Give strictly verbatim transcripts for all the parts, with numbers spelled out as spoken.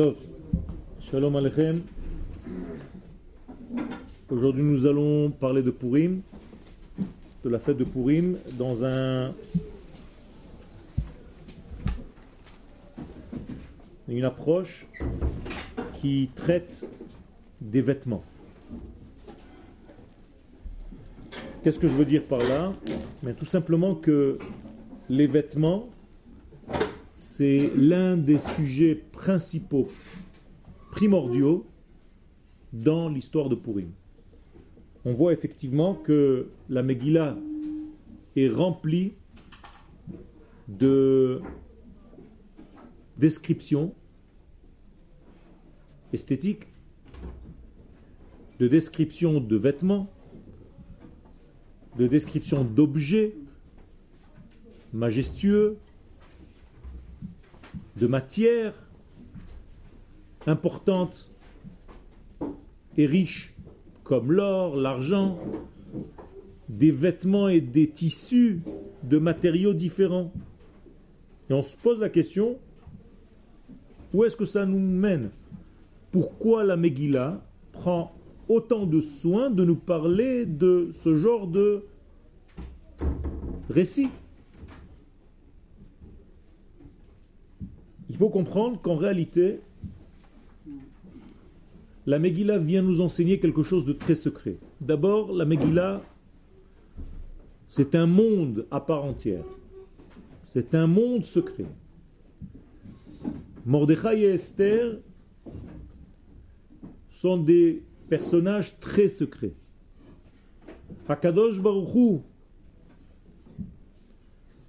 Tov, Shalom Alechem. Aujourd'hui nous allons parler de Purim, de la fête de Purim, dans un, une approche qui traite des vêtements. Qu'est-ce que je veux dire par là? Mais tout simplement que les vêtements, c'est l'un des sujets principaux, primordiaux, dans l'histoire de Purim. On voit effectivement que la Megillah est remplie de descriptions esthétiques, de descriptions de vêtements, de descriptions d'objets majestueux, de matière importante et riche, comme l'or, l'argent, des vêtements et des tissus de matériaux différents. Et on se pose la question, où est-ce que ça nous mène? Pourquoi la Megillah prend autant de soin de nous parler de ce genre de récit? Il faut comprendre qu'en réalité, la Megillah vient nous enseigner quelque chose de très secret. D'abord, la Megillah, c'est un monde à part entière. C'est un monde secret. Mordechai et Esther sont des personnages très secrets. Hakadosh Baruch Hu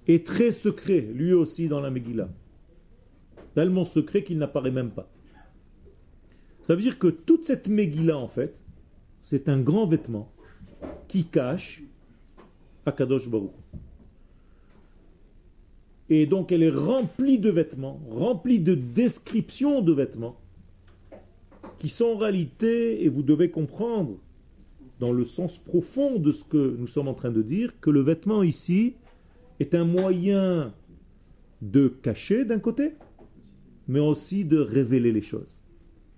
est très secret, lui aussi, dans la Megillah. Tellement secret qu'il n'apparaît même pas. Ça veut dire que toute cette Megillah, en fait, c'est un grand vêtement qui cache Hakadosh Baruch Hu. Et donc elle est remplie de vêtements, remplie de descriptions de vêtements, qui sont en réalité, et vous devez comprendre, dans le sens profond de ce que nous sommes en train de dire, que le vêtement ici est un moyen de cacher d'un côté, mais aussi de révéler les choses.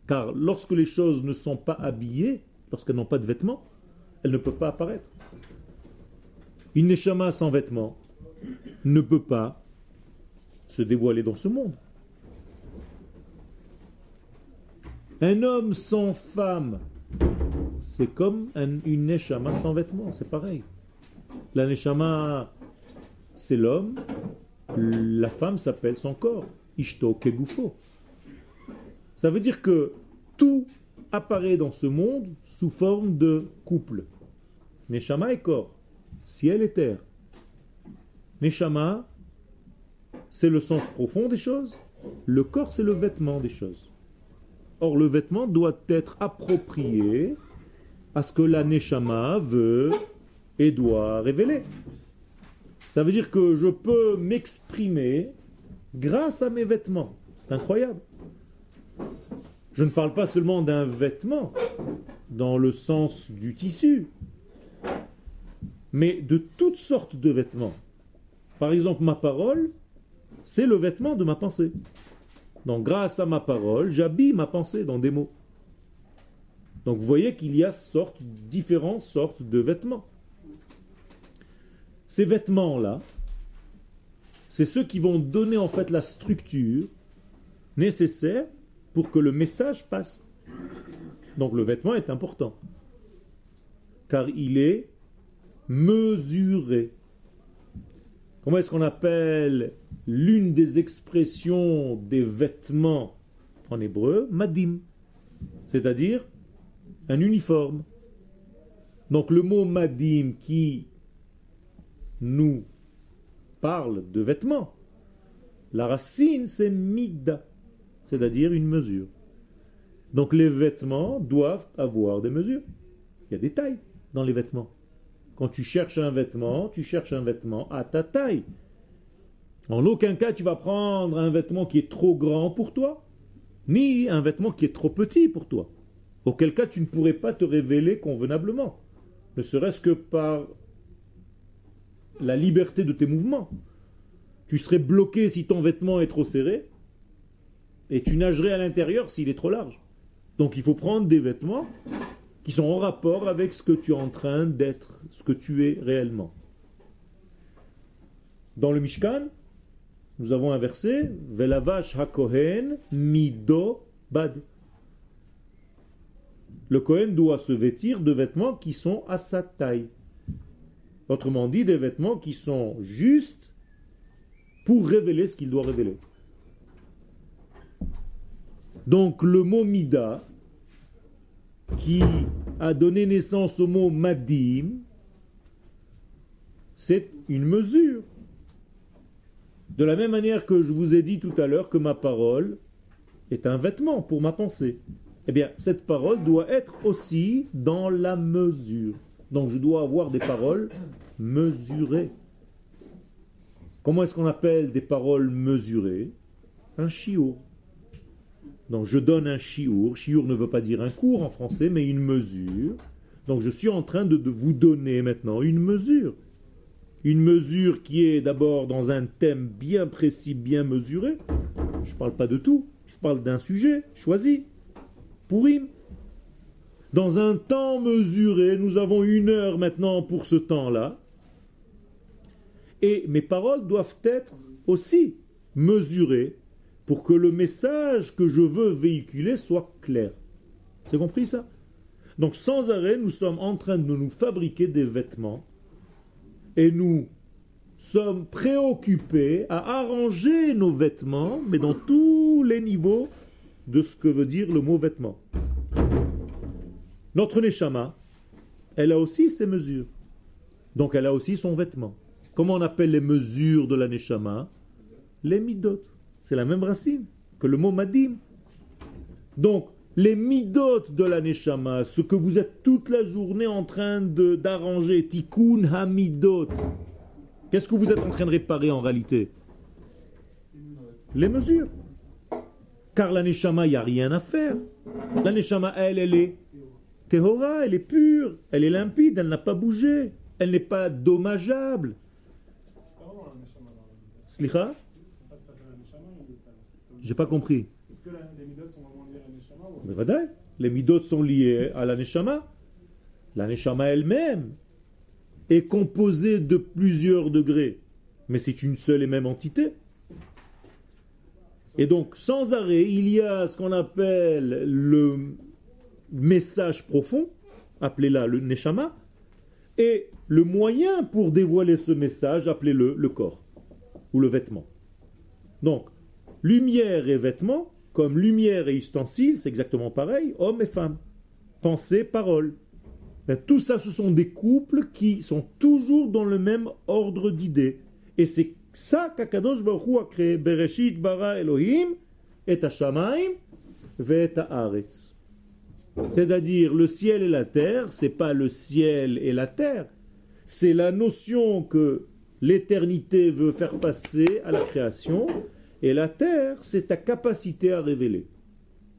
Car lorsque les choses ne sont pas habillées, lorsqu'elles n'ont pas de vêtements, elles ne peuvent pas apparaître. Une Neshama sans vêtements ne peut pas se dévoiler dans ce monde. Un homme sans femme, c'est comme un, une Neshama sans vêtements, c'est pareil. La Neshama, c'est l'homme, la femme s'appelle son corps. Ishto Kegufo. Ça veut dire que tout apparaît dans ce monde sous forme de couple. Neshama et corps, ciel et terre. Neshama, c'est le sens profond des choses. Le corps, c'est le vêtement des choses. Or, le vêtement doit être approprié à ce que la Neshama veut et doit révéler. Ça veut dire que je peux m'exprimer grâce à mes vêtements. C'est incroyable. Je ne parle pas seulement d'un vêtement dans le sens du tissu, mais de toutes sortes de vêtements. Par exemple, ma parole, c'est le vêtement de ma pensée. Donc grâce à ma parole, j'habille ma pensée dans des mots. Donc vous voyez qu'il y a sortes, différentes sortes de vêtements. Ces vêtements-là, c'est ceux qui vont donner en fait la structure nécessaire pour que le message passe. Donc le vêtement est important, car il est mesuré. Comment est-ce qu'on appelle l'une des expressions des vêtements en hébreu? Madim, c'est-à-dire un uniforme. Donc le mot madim qui nous parle de vêtements. La racine, c'est mida, c'est-à-dire une mesure. Donc les vêtements doivent avoir des mesures. Il y a des tailles dans les vêtements. Quand tu cherches un vêtement, tu cherches un vêtement à ta taille. En aucun cas, tu vas prendre un vêtement qui est trop grand pour toi, ni un vêtement qui est trop petit pour toi. Auquel cas, tu ne pourrais pas te révéler convenablement, ne serait-ce que par la liberté de tes mouvements. Tu serais bloqué si ton vêtement est trop serré. Et tu nagerais à l'intérieur s'il est trop large. Donc il faut prendre des vêtements qui sont en rapport avec ce que tu es en train d'être, ce que tu es réellement. Dans le Mishkan, nous avons un verset, « Velavash ha-Kohen mido bad ». Le Kohen doit se vêtir de vêtements qui sont à sa taille. Autrement dit, des vêtements qui sont justes pour révéler ce qu'il doit révéler. Donc le mot Mida, qui a donné naissance au mot Madim, c'est une mesure. De la même manière que je vous ai dit tout à l'heure que ma parole est un vêtement pour ma pensée. Eh bien, cette parole doit être aussi dans la mesure. Donc je dois avoir des paroles mesurées. Comment est-ce qu'on appelle des paroles mesurées? Un shiur. Donc je donne un shiur. Shiur ne veut pas dire un cours en français, mais une mesure. Donc je suis en train de, de vous donner maintenant une mesure. Une mesure qui est d'abord dans un thème bien précis, bien mesuré. Je ne parle pas de tout. Je parle d'un sujet choisi. Purim. Dans un temps mesuré, nous avons une heure maintenant pour ce temps-là. Et mes paroles doivent être aussi mesurées pour que le message que je veux véhiculer soit clair. C'est compris ça? Donc sans arrêt, nous sommes en train de nous fabriquer des vêtements et nous sommes préoccupés à arranger nos vêtements, mais dans tous les niveaux de ce que veut dire le mot vêtement. Notre Neshama, elle a aussi ses mesures. Donc elle a aussi son vêtement. Comment on appelle les mesures de la Neshama? Les midot. C'est la même racine que le mot madim. Donc les midot de la Neshama, ce que vous êtes toute la journée en train de, d'arranger, Tikkun Hamidot. Qu'est-ce que vous êtes en train de réparer en réalité? Les mesures. Car la Neshama, il n'y a rien à faire. La Neshama, elle, elle est Tehora, elle est pure, elle est limpide, elle n'a pas bougé, elle n'est pas dommageable. Slicha ? J'ai pas compris. Est-ce que les midot sont vraiment liées à la Neshama ou... Mais vadaï, les midot sont liées à la Neshama. La Neshama elle-même est composée de plusieurs degrés, mais c'est une seule et même entité. Et donc, sans arrêt, il y a ce qu'on appelle le message profond, appelez-la le Neshama, et le moyen pour dévoiler ce message, appelez-le le corps, ou le vêtement. Donc, lumière et vêtements, comme lumière et ustensiles, c'est exactement pareil, hommes et femmes, pensée, parole. Et tout ça, ce sont des couples qui sont toujours dans le même ordre d'idées. Et c'est ça qu'Hakadosh Baruch Hu a créé. Bereshit bara Elohim et ha-shamayim ve et ha-aretz. C'est-à-dire, le ciel et la terre, ce n'est pas le ciel et la terre, c'est la notion que l'éternité veut faire passer à la création, et la terre, c'est ta capacité à révéler.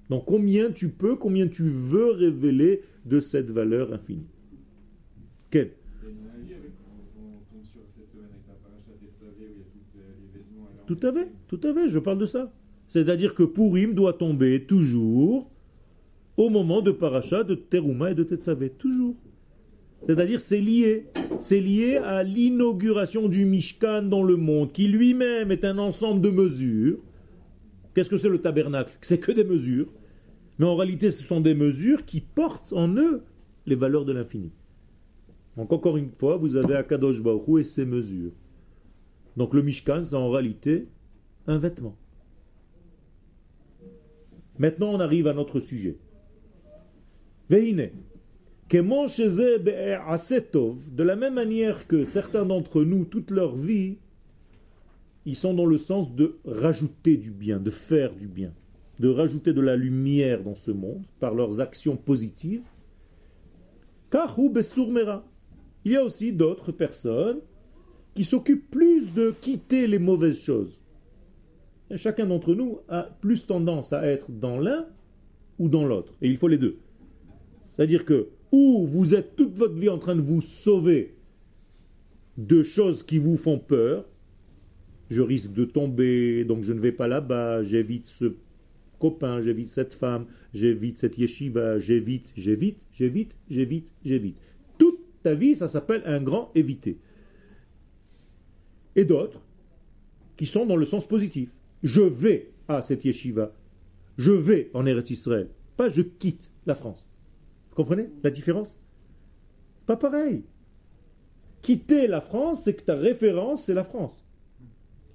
Donc combien tu peux, combien tu veux révéler de cette valeur infinie. Quel ? Tout à fait, tout à fait, je parle de ça. C'est-à-dire que Purim doit tomber toujours au moment de Paracha, de Terouma et de Tetzavé, toujours. C'est-à-dire, c'est lié. C'est lié à l'inauguration du Mishkan dans le monde, qui lui-même est un ensemble de mesures. Qu'est-ce que c'est le tabernacle? C'est que des mesures. Mais en réalité, ce sont des mesures qui portent en eux les valeurs de l'infini. Donc, encore une fois, vous avez Hakadosh Baruch Hu et ses mesures. Donc, le Mishkan, c'est en réalité un vêtement. Maintenant, on arrive à notre sujet. De la même manière que certains d'entre nous, toute leur vie, ils sont dans le sens de rajouter du bien, de faire du bien, de rajouter de la lumière dans ce monde par leurs actions positives. Il y a aussi d'autres personnes qui s'occupent plus de quitter les mauvaises choses. Et chacun d'entre nous a plus tendance à être dans l'un ou dans l'autre. Et il faut les deux. C'est-à-dire que, ou vous êtes toute votre vie en train de vous sauver de choses qui vous font peur, je risque de tomber, donc je ne vais pas là-bas, j'évite ce copain, j'évite cette femme, j'évite cette yeshiva, j'évite, j'évite, j'évite, j'évite, j'évite. Toute ta vie, ça s'appelle un grand éviter. Et d'autres qui sont dans le sens positif. Je vais à cette yeshiva. Je vais en Eretz-Israël. Pas je quitte la France. Vous comprenez la différence? C'est pas pareil. Quitter la France, c'est que ta référence, c'est la France.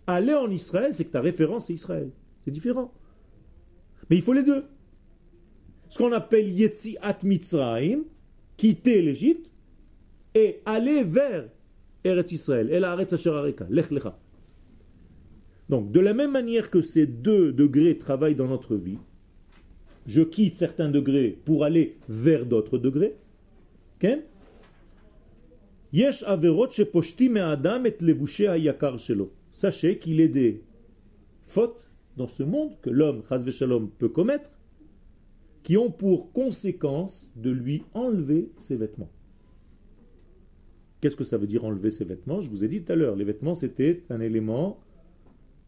Aller en Israël, c'est que ta référence, c'est Israël. C'est différent. Mais il faut les deux. Ce qu'on appelle Yetziat Mitzrayim, quitter l'Égypte, et aller vers Eretz Israël. El haaretz asher arecha, lech lecha. Donc, de la même manière que ces deux degrés travaillent dans notre vie, je quitte certains degrés pour aller vers d'autres degrés. Okay? Yesh averot sheposhti me'adam et lévouche hayakar shelo. Sachez qu'il est des fautes dans ce monde que l'homme, chas v'shalom, peut commettre, qui ont pour conséquence de lui enlever ses vêtements. Qu'est-ce que ça veut dire enlever ses vêtements? Je vous ai dit tout à l'heure, les vêtements c'était un élément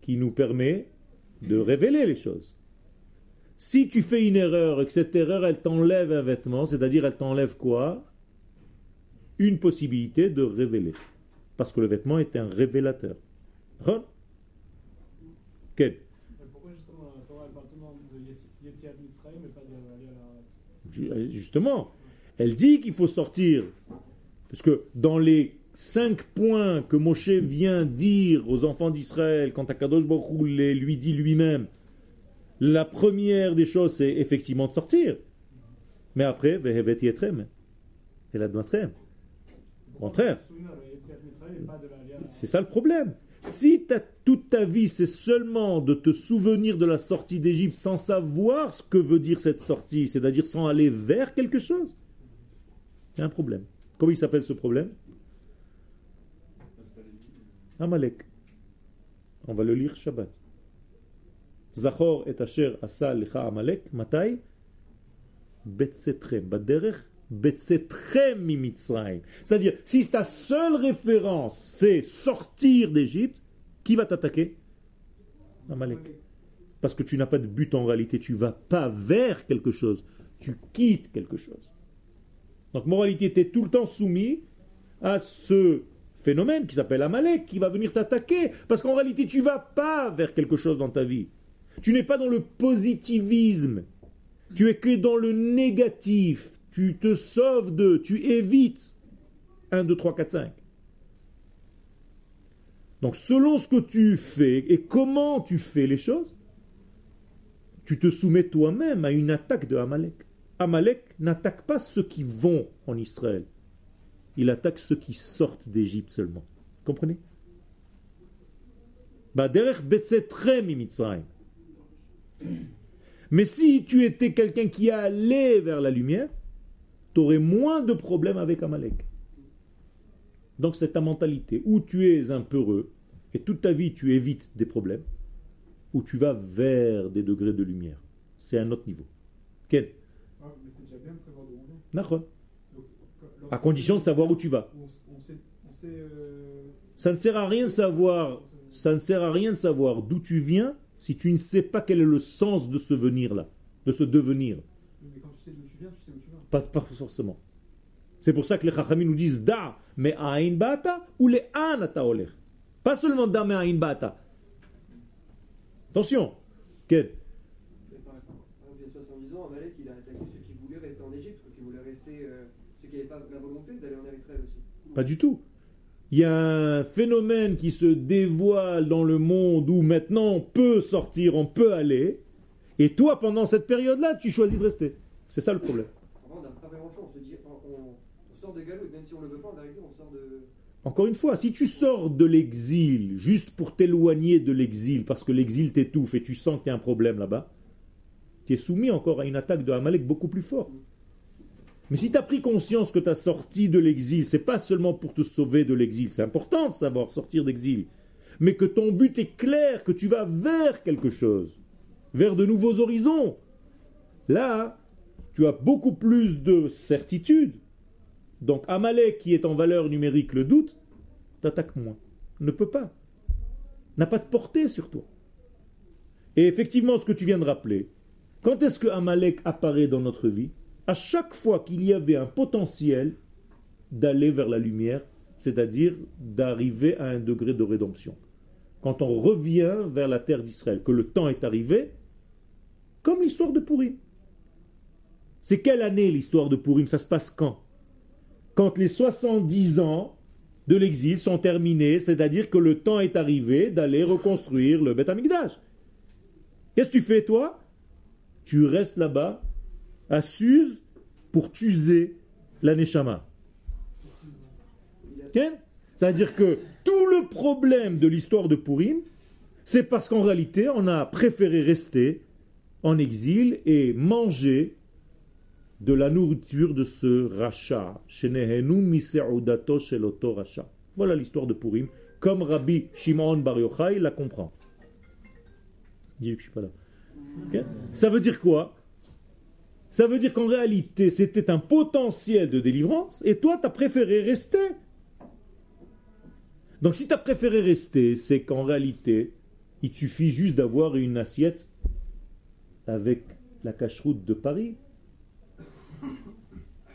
qui nous permet de révéler les choses. Si tu fais une erreur et que cette erreur elle t'enlève un vêtement, c'est-à-dire elle t'enlève quoi? Une possibilité de révéler. Parce que le vêtement est un révélateur. Ron? Quel? Pourquoi justement la Torah elle parle tout de Yetziat Mitzrayim mais pas d'aller à la... Justement, elle dit qu'il faut sortir. Parce que dans les cinq points que Moshe vient dire aux enfants d'Israël, quand Hakadosh Baruch Hu les lui dit lui-même, la première des choses, c'est effectivement de sortir. Mais après, vehevet yetrem, et la dmatrem. Au contraire. C'est ça le problème. Si t'as, toute ta vie, c'est seulement de te souvenir de la sortie d'Égypte sans savoir ce que veut dire cette sortie, c'est-à-dire sans aller vers quelque chose, c'est un problème. Comment il s'appelle ce problème? Amalek. On va le lire Shabbat. Zachor et asher asa lecha Amalek. Matai? Betsetrem. Baderech betsetrem mimitzraim. C'est-à-dire, si ta seule référence c'est sortir d'Égypte, qui va t'attaquer? Amalek. Parce que tu n'as pas de but en réalité. Tu ne vas pas vers quelque chose. Tu quittes quelque chose. Donc, moralité, était tout le temps soumis à ce phénomène qui s'appelle Amalek, qui va venir t'attaquer. Parce qu'en réalité, tu ne vas pas vers quelque chose dans ta vie. Tu n'es pas dans le positivisme. Tu es que dans le négatif. Tu te sauves de, tu évites. un, deux, trois, quatre, cinq. Donc, selon ce que tu fais et comment tu fais les choses, tu te soumets toi-même à une attaque de Amalek. Amalek n'attaque pas ceux qui vont en Israël. Il attaque ceux qui sortent d'Égypte seulement. Comprenez? Mais si tu étais quelqu'un qui allait vers la lumière, tu aurais moins de problèmes avec Amalek. Donc c'est ta mentalité. Ou tu es un peureux, et toute ta vie tu évites des problèmes, ou tu vas vers des degrés de lumière. C'est un autre niveau. Quel? Ah, mais c'est déjà bien de savoir où on est. D'accord. À condition de savoir où tu vas. On sait, on sait, euh... Ça ne sert à rien de savoir, ça ne sert à rien de savoir d'où tu viens si tu ne sais pas quel est le sens de ce venir-là, de ce devenir. Mais quand tu sais d'où tu viens, tu sais où tu vas. Pas, pas forcément. C'est pour ça que les Khachami nous disent Da, mais Ain Bata ou les Ain Ataolech. Pas seulement Da, mais Ain Bata. Attention. Quel? Pas du tout. Il y a un phénomène qui se dévoile dans le monde où maintenant on peut sortir, on peut aller. Et toi, pendant cette période-là, tu choisis de rester. C'est ça le problème. On n'a pas vraiment le choix. On se dit, on sort de galop. Même si on ne le veut pas, on arrive, on sort de... Encore une fois, si tu sors de l'exil juste pour t'éloigner de l'exil, parce que l'exil t'étouffe et tu sens que tu as un problème là-bas, tu es soumis encore à une attaque de Amalek beaucoup plus forte. Mais si tu as pris conscience que tu as sorti de l'exil, c'est pas seulement pour te sauver de l'exil, c'est important de savoir sortir d'exil, mais que ton but est clair, que tu vas vers quelque chose, vers de nouveaux horizons. Là, tu as beaucoup plus de certitude. Donc Amalek, qui est en valeur numérique le doute, t'attaque moins, ne peut pas, n'a pas de portée sur toi. Et effectivement, ce que tu viens de rappeler, Quand est-ce que Amalek apparaît dans notre vie? À chaque fois qu'il y avait un potentiel d'aller vers la lumière, c'est-à-dire d'arriver à un degré de rédemption. Quand on revient vers la terre d'Israël, que le temps est arrivé, comme l'histoire de Purim. C'est quelle année l'histoire de Purim? Ça se passe quand? Quand les soixante-dix ans de l'exil sont terminés, c'est-à-dire que le temps est arrivé d'aller reconstruire le Beit HaMikdash. Qu'est-ce que tu fais, toi? Tu restes là-bas, à Suse, pour t'user la Neshama. C'est-à-dire que tout le problème de l'histoire de Purim, c'est parce qu'en réalité, on a préféré rester en exil et manger de la nourriture de ce rachat. Voilà l'histoire de Purim, comme Rabbi Shimon Bar Yochai la comprend. Dis-lui que je ne suis pas là. Okay. Ça veut dire quoi? Ça veut dire qu'en réalité, c'était un potentiel de délivrance et toi, tu as préféré rester. Donc si tu as préféré rester, c'est qu'en réalité, il suffit juste d'avoir une assiette avec la kashrut de Paris.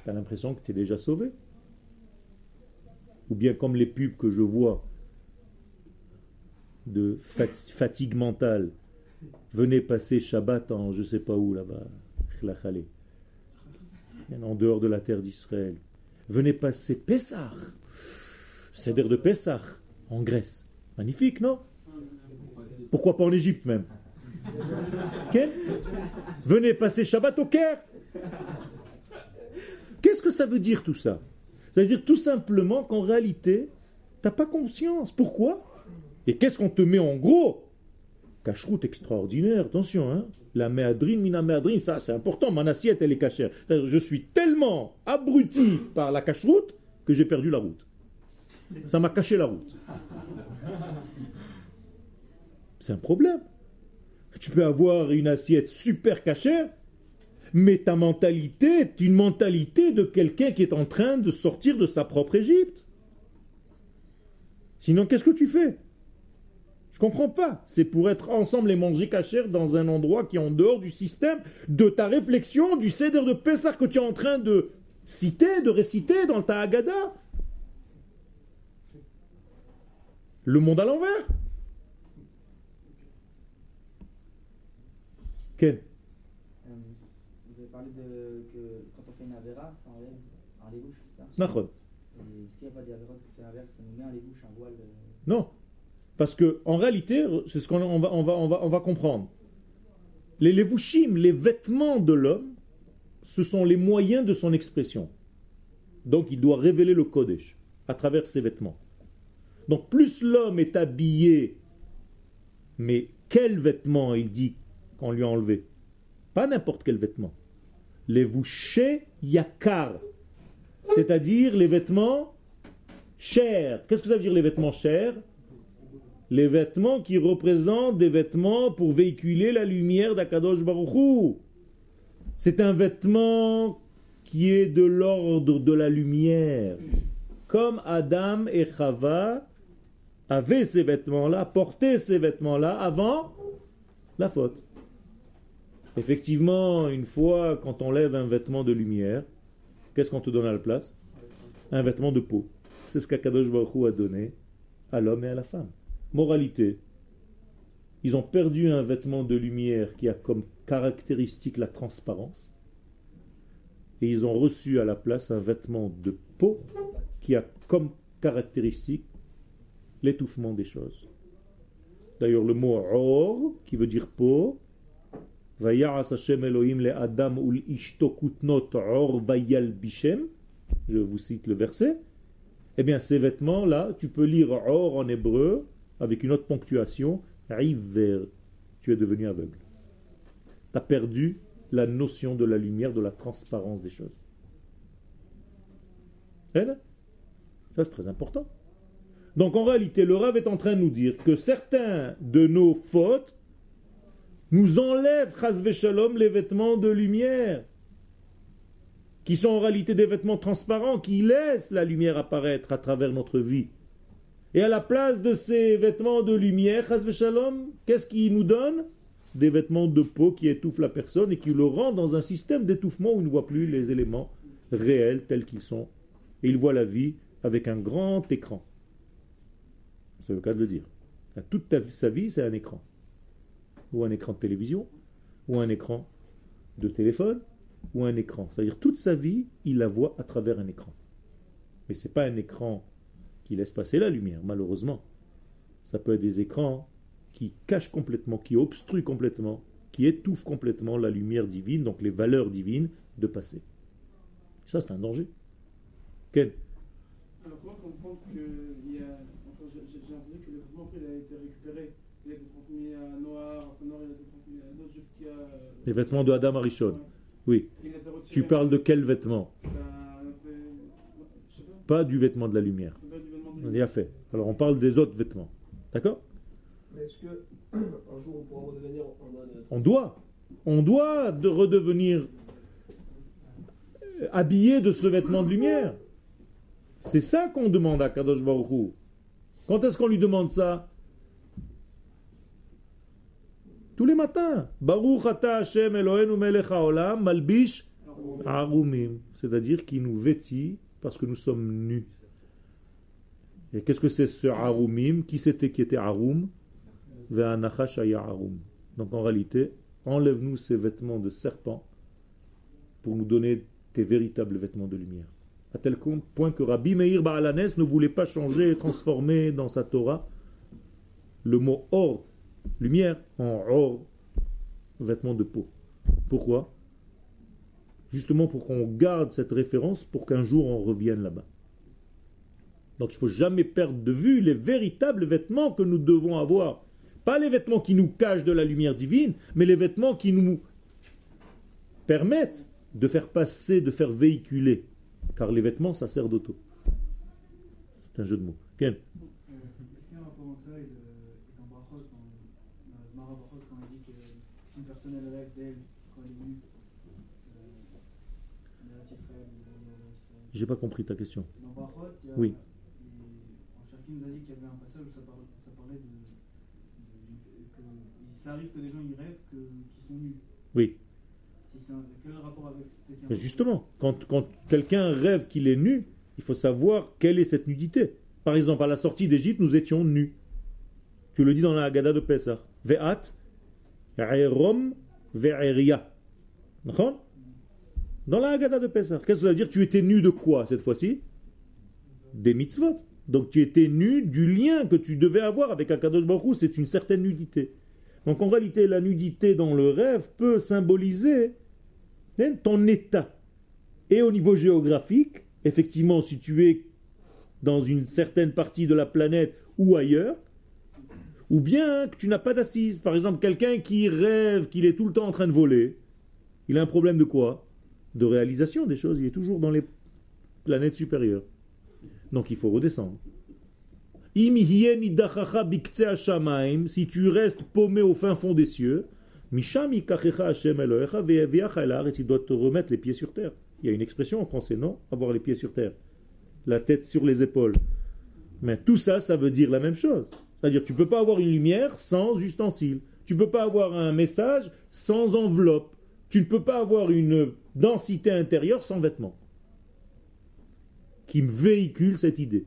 T'as l'impression que tu es déjà sauvé. Ou bien comme les pubs que je vois de fat- fatigue mentale. Venez passer Shabbat en je ne sais pas où là-bas, en dehors de la terre d'Israël. Venez passer Pessah, Seder de Pessah, en Grèce. Magnifique, non? Pourquoi pas en Égypte même? Okay. Venez passer Shabbat au Caire. Qu'est-ce que ça veut dire tout ça? Ça veut dire tout simplement qu'en réalité, tu n'as pas conscience. Pourquoi? Et qu'est-ce qu'on te met en gros? Kashrut extraordinaire, attention, hein? La méadrine, mina méadrine, ça c'est important, mon assiette elle est cachère. Je suis tellement abruti par la kashrut que j'ai perdu la route. Ça m'a caché la route. C'est un problème. Tu peux avoir une assiette super cachère, mais ta mentalité est une mentalité de quelqu'un qui est en train de sortir de sa propre Égypte. Sinon, qu'est-ce que tu fais? Je ne comprends pas. C'est pour être ensemble et manger cachère dans un endroit qui est en dehors du système de ta réflexion, du Seder de Pessah que tu es en train de citer, de réciter dans ta Haggadah. Le monde à l'envers. Quel? Vous avez parlé de que quand on fait une avéra, ça enlève un lévouche, c'est ça? D'accord. Est-ce qu'il n'y a pas des avéras que c'est l'inverse, ça nous met un lévouche, un voile? Non. Parce qu'en réalité, c'est ce qu'on on va, on va, on va, on va comprendre. Les lévouchim, les vêtements de l'homme, ce sont les moyens de son expression. Donc il doit révéler le Kodesh à travers ses vêtements. Donc plus l'homme est habillé, mais quel vêtement il dit qu'on lui a enlevé? Pas n'importe quel vêtement. Lévouche yakar, c'est-à-dire les vêtements chers. Qu'est-ce que ça veut dire les vêtements chers? Les vêtements qui représentent des vêtements pour véhiculer la lumière d'Hakadosh Baruch Hu. C'est un vêtement qui est de l'ordre de la lumière. Comme Adam et Hava avaient ces vêtements-là, portaient ces vêtements-là avant la faute. Effectivement, une fois, quand on lève un vêtement de lumière, qu'est-ce qu'on te donne à la place? Un vêtement de peau. C'est ce qu'Hakadosh Baruch Hu a donné à l'homme et à la femme. Moralité, ils ont perdu un vêtement de lumière qui a comme caractéristique la transparence et ils ont reçu à la place un vêtement de peau qui a comme caractéristique l'étouffement des choses. D'ailleurs le mot « or » qui veut dire peau, « Vaya'as Hashem Elohim le Adam ul ishto kutnot or vayal bishem » je vous cite le verset, eh bien ces vêtements-là, tu peux lire « or » en hébreu avec une autre ponctuation, river, tu es devenu aveugle. Tu as perdu la notion de la lumière, de la transparence des choses. Elle, ça c'est très important. Donc en réalité, le Rav est en train de nous dire que certains de nos fautes nous enlèvent, chas v'shalom, les vêtements de lumière, qui sont en réalité des vêtements transparents, qui laissent la lumière apparaître à travers notre vie. Et à la place de ces vêtements de lumière, qu'est-ce qu'il nous donne? des vêtements de peau qui étouffent la personne et qui le rend dans un système d'étouffement où il ne voit plus les éléments réels tels qu'ils sont. Et il voit la vie avec un grand écran. C'est le cas de le dire. Toute ta, sa vie, c'est un écran. Ou un écran de télévision, ou un écran de téléphone, ou un écran. C'est-à-dire toute sa vie, il la voit à travers un écran. Mais ce n'est pas un écran qui laisse passer la lumière, malheureusement. Ça peut être des écrans qui cachent complètement, qui obstruent complètement, qui étouffent complètement la lumière divine, donc les valeurs divines de passer. Ça, c'est un danger. Quel ? Alors comment comprendre qu'il y a... Enfin, j'ai entendu que le mouvement il a été récupéré. Il a été transmis à Noir, à Noir, il a été transmis à Noir jusqu'à... Les vêtements de Adam Arishon. Oui. Tu parles de quel vêtement ? Pas du vêtement de la lumière. On y a fait. Alors on parle des autres vêtements. D'accord ? Mais est-ce qu'un jour on pourra redevenir... On doit. On doit de redevenir habillé de ce vêtement de lumière. C'est ça qu'on demande à Kadosh Baruch Hu. Quand est-ce qu'on lui demande ça? Tous les matins. Baruch ata Hashem Elohenu melech haolam malbish arumim. C'est-à-dire qu'il nous vêtit parce que nous sommes nus. Et qu'est-ce que c'est ce arumim? Qui c'était qui était arum? Ve'anachash haya arum. Donc en réalité, enlève-nous ces vêtements de serpent pour nous donner tes véritables vêtements de lumière. À tel point que Rabbi Meir Ba'alanes ne voulait pas changer et transformer dans sa Torah le mot or, lumière, en or, vêtement de peau. Pourquoi? Justement pour qu'on garde cette référence, pour qu'un jour on revienne là-bas. Donc il ne faut jamais perdre de vue les véritables vêtements que nous devons avoir. Pas les vêtements qui nous cachent de la lumière divine, mais les vêtements qui nous permettent de faire passer, de faire véhiculer. Car les vêtements, ça sert d'auto. C'est un jeu de mots. Ken? Est-ce qu'il y a un rapport entre ça et dans Brachot, dans Mara Brachot, quand on dit que si une personne elle rêve d'elle, quand elle est nue, en Eretz-Israël, j'ai pas compris ta question. Dans Brachot, il y a. Oui. En Cherki nous a dit qu'il y avait un passage où ça parlait, ça parlait de, de. que ça arrive que des gens y rêvent que, qu'ils sont nus. Oui. Quel rapport avec... Justement, quand, quand quelqu'un rêve qu'il est nu, il faut savoir quelle est cette nudité. Par exemple, à la sortie d'Égypte, nous étions nus. Tu le dis dans la Haggadah de Pesach. Ve'at, erom, ve'eria. Dans la Haggadah de Pesach, qu'est-ce que ça veut dire? Tu étais nu de quoi cette fois-ci? Des mitzvot. Donc tu étais nu du lien que tu devais avoir avec Hakadosh Baruch Hu. C'est une certaine nudité. Donc en réalité, la nudité dans le rêve peut symboliser ton état. Et au niveau géographique, effectivement, si tu es dans une certaine partie de la planète ou ailleurs, ou bien que tu n'as pas d'assises. Par exemple, quelqu'un qui rêve qu'il est tout le temps en train de voler, il a un problème de quoi? De réalisation des choses. Il est toujours dans les planètes supérieures. Donc il faut redescendre. Si tu restes paumé au fin fond des cieux, tu dois te remettre les pieds sur terre. Il y a une expression en français, non? Avoir les pieds sur terre, la tête sur les épaules. Mais tout ça, ça veut dire la même chose. C'est-à-dire tu ne peux pas avoir une lumière sans ustensile. Tu ne peux pas avoir un message sans enveloppe. Tu ne peux pas avoir une densité intérieure sans vêtements. Qui me véhicule cette idée.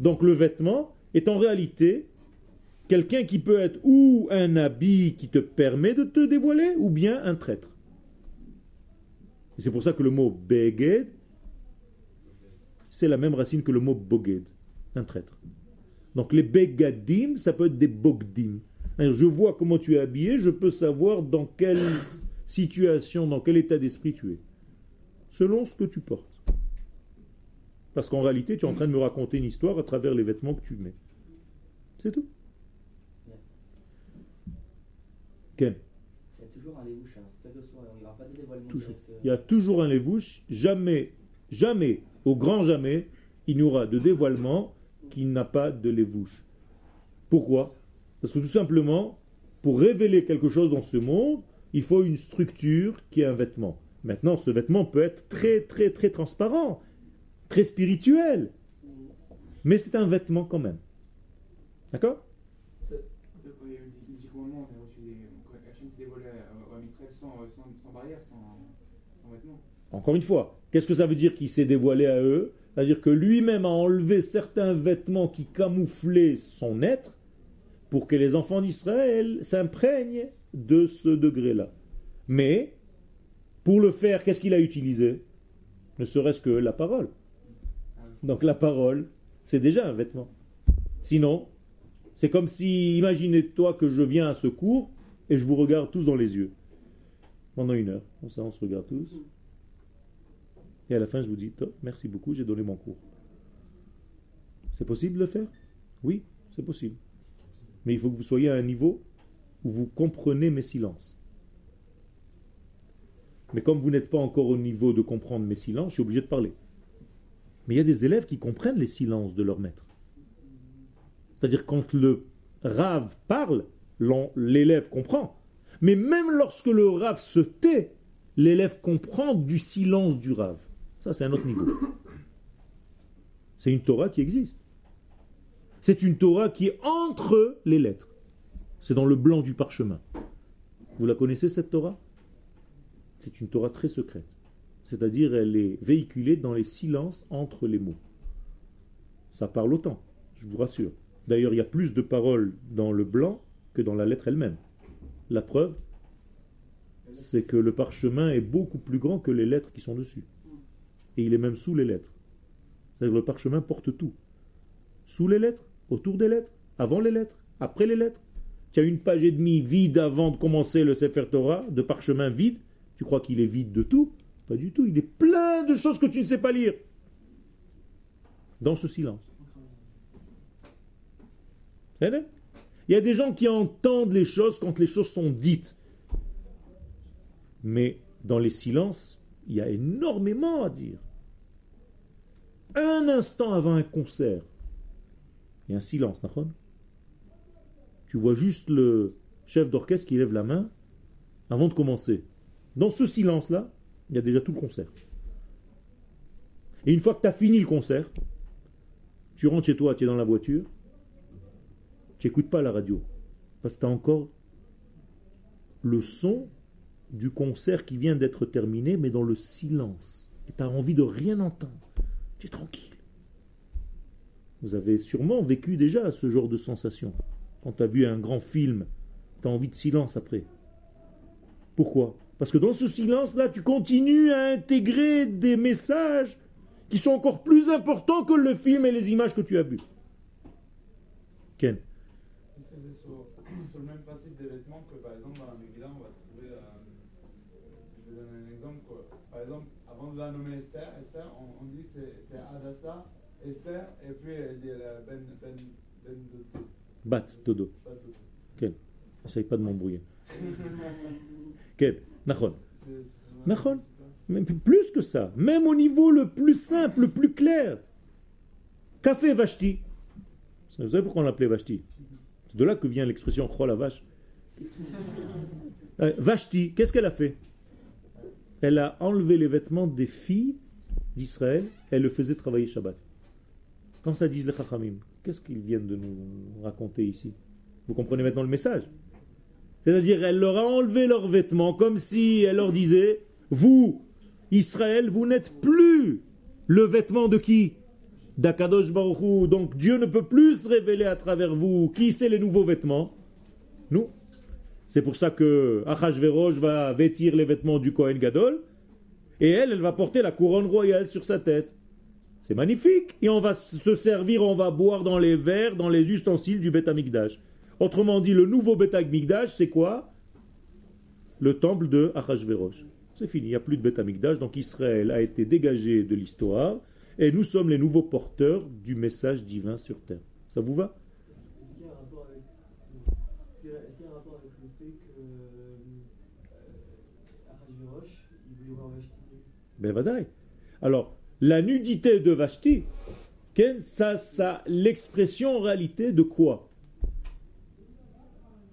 Donc le vêtement est en réalité quelqu'un qui peut être ou un habit qui te permet de te dévoiler, ou bien un traître. Et c'est pour ça que le mot beged, c'est la même racine que le mot boged, un traître. Donc les begadim, ça peut être des bogdim. Je vois comment tu es habillé, je peux savoir dans quelle situation, dans quel état d'esprit tu es, selon ce que tu portes. Parce qu'en réalité, tu es en train de me raconter une histoire à travers les vêtements que tu mets. C'est tout. Ken? Il y a toujours un lévouche. Hein. Il n'y aura pas de dévoilement toujours. Direct. Il y a toujours un lévouche. Jamais, jamais, au grand jamais, il n'y aura de dévoilement qui n'a pas de lévouche. Pourquoi? Parce que tout simplement, pour révéler quelque chose dans ce monde, il faut une structure qui est un vêtement. Maintenant, ce vêtement peut être très, très, très transparent. Très spirituel. Mais c'est un vêtement quand même. D'accord ? Il y a eu des commandements, on a reçu des trahir son, son vêtement. Encore une fois, qu'est-ce que ça veut dire qu'il s'est dévoilé à eux? C'est-à-dire que lui-même a enlevé certains vêtements qui camouflaient son être pour que les enfants d'Israël s'imprègnent de ce degré-là. Mais, pour le faire, qu'est-ce qu'il a utilisé? Ne serait-ce que la parole. Donc la parole, c'est déjà un vêtement. Sinon, c'est comme si, imaginez-toi que je viens à ce cours et je vous regarde tous dans les yeux. Pendant une heure, on se regarde tous. Et à la fin, je vous dis, top, merci beaucoup, j'ai donné mon cours. C'est possible de le faire? Oui, c'est possible. Mais il faut que vous soyez à un niveau où vous comprenez mes silences. Mais comme vous n'êtes pas encore au niveau de comprendre mes silences, je suis obligé de parler. Mais il y a des élèves qui comprennent les silences de leur maître. C'est-à-dire quand le Rav parle, l'élève comprend. Mais même lorsque le Rav se tait, l'élève comprend du silence du Rav. Ça, c'est un autre niveau. C'est une Torah qui existe. C'est une Torah qui est entre les lettres. C'est dans le blanc du parchemin. Vous la connaissez, cette Torah? C'est une Torah très secrète. C'est-à-dire, elle est véhiculée dans les silences entre les mots. Ça parle autant, je vous rassure. D'ailleurs, il y a plus de paroles dans le blanc que dans la lettre elle-même. La preuve, c'est que le parchemin est beaucoup plus grand que les lettres qui sont dessus. Et il est même sous les lettres. C'est-à-dire que le parchemin porte tout. Sous les lettres, autour des lettres, avant les lettres, après les lettres. Tu as une page et demie vide avant de commencer le Sefer Torah, de parchemin vide. Tu crois qu'il est vide de tout? Pas du tout. Il est plein de choses que tu ne sais pas lire. Dans ce silence. Il y a des gens qui entendent les choses quand les choses sont dites. Mais dans les silences, il y a énormément à dire. Un instant avant un concert, il y a un silence, d'accord ? Tu vois juste le chef d'orchestre qui lève la main avant de commencer. Dans ce silence-là, il y a déjà tout le concert. Et une fois que tu as fini le concert, tu rentres chez toi, tu es dans la voiture, tu n'écoutes pas la radio, parce que tu as encore le son du concert qui vient d'être terminé, mais dans le silence. Et tu as envie de rien entendre. Tu es tranquille. Vous avez sûrement vécu déjà ce genre de sensation. Quand tu as vu un grand film, tu as envie de silence après. Pourquoi? Parce que dans ce silence-là, tu continues à intégrer des messages qui sont encore plus importants que le film et les images que tu as vues. Ken? Est-ce que c'est sur, sur le même principe des vêtements que, par exemple, dans la Megillah, on va trouver... Euh... Je vais donner un exemple. Quoi. Par exemple, avant de la nommer Esther, Esther on, on dit que c'était Adassa, Esther, et puis elle dit la Ben, ben, ben Dodo. Bat Dodo. Bat Dodo. Quel? N'essaye pas de m'embrouiller. Quel? Nachon. Nachon. Mais plus que ça. Même au niveau le plus simple, le plus clair. Café Vashti. Vous savez pourquoi on l'appelait Vashti? C'est de là que vient l'expression croix la vache. Vashti, qu'est-ce qu'elle a fait? Elle a enlevé les vêtements des filles d'Israël, elle le faisait travailler Shabbat. Quand ça disent les Khachamim, qu'est-ce qu'ils viennent de nous raconter ici? Vous comprenez maintenant le message? C'est-à-dire, elle leur a enlevé leurs vêtements, comme si elle leur disait, vous, Israël, vous n'êtes plus le vêtement de qui? D'Hakadosh Baruch Hu. Donc Dieu ne peut plus se révéler à travers vous. Qui c'est les nouveaux vêtements? Nous. C'est pour ça que Achashverosh va vêtir les vêtements du Kohen Gadol et elle, elle va porter la couronne royale sur sa tête. C'est magnifique. Et on va se servir, on va boire dans les verres, dans les ustensiles du Beit HaMikdash. Autrement dit, le nouveau Beit HaMikdash, c'est quoi? Le temple de Achashverosh. C'est fini, il n'y a plus de Beit HaMikdash. Donc Israël a été dégagé de l'histoire et nous sommes les nouveaux porteurs du message divin sur terre. Ça vous va? Ben vadaï. Alors, la nudité de Vashti, ça, ça, l'expression en réalité de quoi?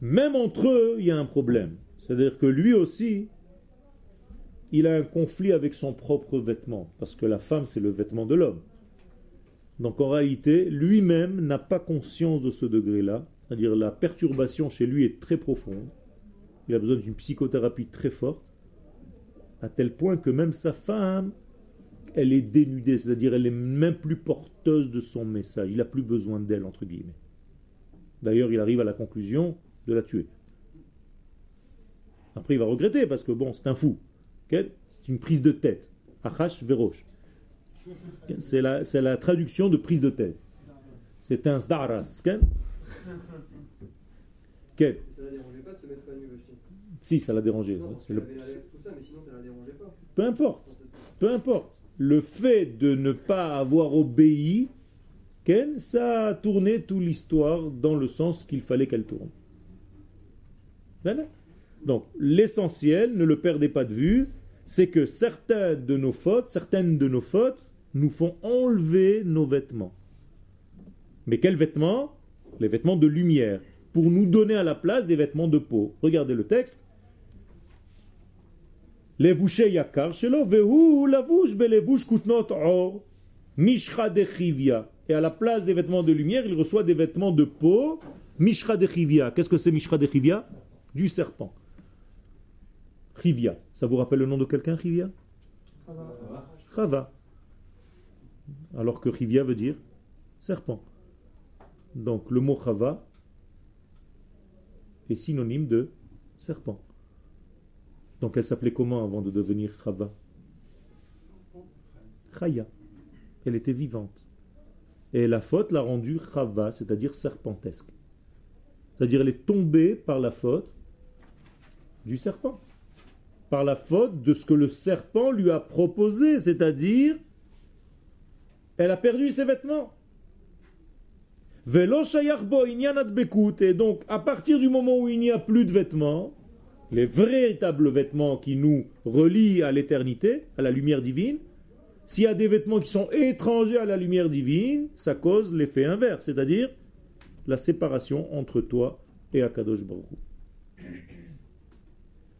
Même entre eux, il y a un problème. C'est-à-dire que lui aussi, il a un conflit avec son propre vêtement. Parce que la femme, c'est le vêtement de l'homme. Donc en réalité, lui-même n'a pas conscience de ce degré-là. C'est-à-dire la perturbation chez lui est très profonde. Il a besoin d'une psychothérapie très forte. à tel point que même sa femme, elle est dénudée, c'est-à-dire elle est même plus porteuse de son message. Il n'a plus besoin d'elle, entre guillemets. D'ailleurs, il arrive à la conclusion de la tuer. Après, il va regretter, parce que bon, c'est un fou. Okay? C'est une prise de tête. Achash verosh. C'est la, c'est la traduction de prise de tête. C'est un zdaras. Okay? Okay. Ça ne la dérangeait pas de se mettre à nu. Si, ça l'a dérangé. Non, c'est le... avait la lèvre, tout ça, mais sinon, ça la dérangeait pas. Peu importe. Peu importe. Le fait de ne pas avoir obéi, Ken, ça a tourné toute l'histoire dans le sens qu'il fallait qu'elle tourne. Donc, l'essentiel, ne le perdez pas de vue, c'est que certaines de nos fautes, certaines de nos fautes nous font enlever nos vêtements. Mais quels vêtements? Les vêtements de lumière, pour nous donner à la place des vêtements de peau. Regardez le texte. Lévouche yakar shelo vehu lavouche belévouche koutnot or mishra de Hivia. Et à la place des vêtements de lumière, il reçoit des vêtements de peau. Mishra de Hivia. Qu'est-ce que c'est Mishra de Hivia? Du serpent. Hivia. Ça vous rappelle le nom de quelqu'un, Hivia? Hava. Alors que Hivia veut dire serpent. Donc le mot Hava est synonyme de serpent. Donc elle s'appelait comment avant de devenir Hava? Chaya. Elle était vivante. Et la faute l'a rendue Hava, c'est-à-dire serpentesque. C'est-à-dire elle est tombée par la faute du serpent. Par la faute de ce que le serpent lui a proposé, c'est-à-dire elle a perdu ses vêtements. Velo shayarbo inyanat bekut. Et donc à partir du moment où il n'y a plus de vêtements, les véritables vêtements qui nous relient à l'éternité, à la lumière divine, s'il y a des vêtements qui sont étrangers à la lumière divine, ça cause l'effet inverse, c'est-à-dire la séparation entre toi et Hakadosh Baruch Hu.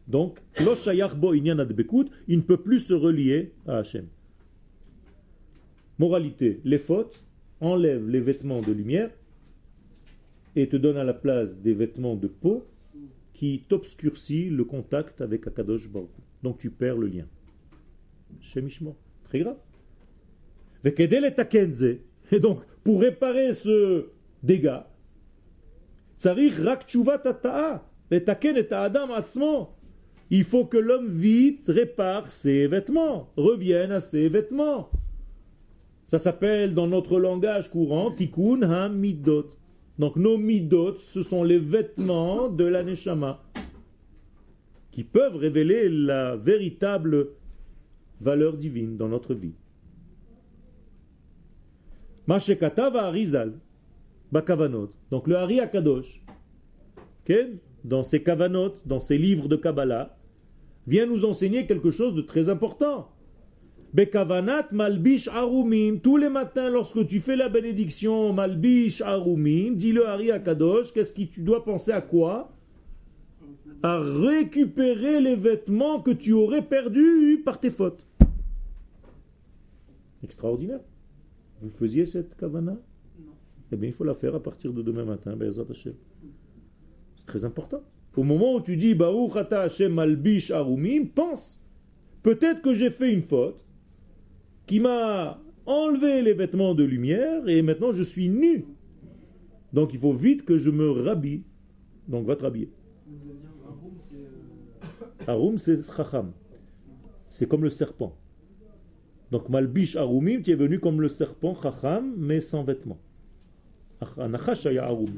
Donc, lo shayach bo inyan adbekut, il ne peut plus se relier à Hachem. Moralité, les fautes enlèvent les vêtements de lumière et te donnent à la place des vêtements de peau qui t'obscurcit le contact avec Hakadosh Baruch Hu. Donc tu perds le lien. Shemishmo. Très grave. Et donc, pour réparer ce dégât, il faut que l'homme vite répare ses vêtements, revienne à ses vêtements. Ça s'appelle dans notre langage courant Tikkun Hamidot. Donc nos midot, ce sont les vêtements de la Neshama qui peuvent révéler la véritable valeur divine dans notre vie. Donc le Hari Hakadosh, okay, dans ses kavanot, dans ses livres de Kabbalah, vient nous enseigner quelque chose de très important. Bekavanat malbish arumim. Tous les matins, lorsque tu fais la bénédiction, malbish arumim, dit le Hari Hakadosh, qu'est-ce que tu dois penser à quoi? À récupérer les vêtements que tu aurais perdus par tes fautes. Extraordinaire. Vous faisiez cette kavana? Non. Eh bien, il faut la faire à partir de demain matin. C'est très important. Au moment où tu dis, Baou Chata Hashem Albish Arumim, pense. Peut-être que j'ai fait une faute qui m'a enlevé les vêtements de lumière et maintenant je suis nu. Donc il faut vite que je me rhabille. Donc va te rhabiller. Arum, c'est Chacham. C'est comme le serpent. Donc Malbish Arumim, tu es venu comme le serpent Chacham, mais sans vêtements. Anachashaya Arum.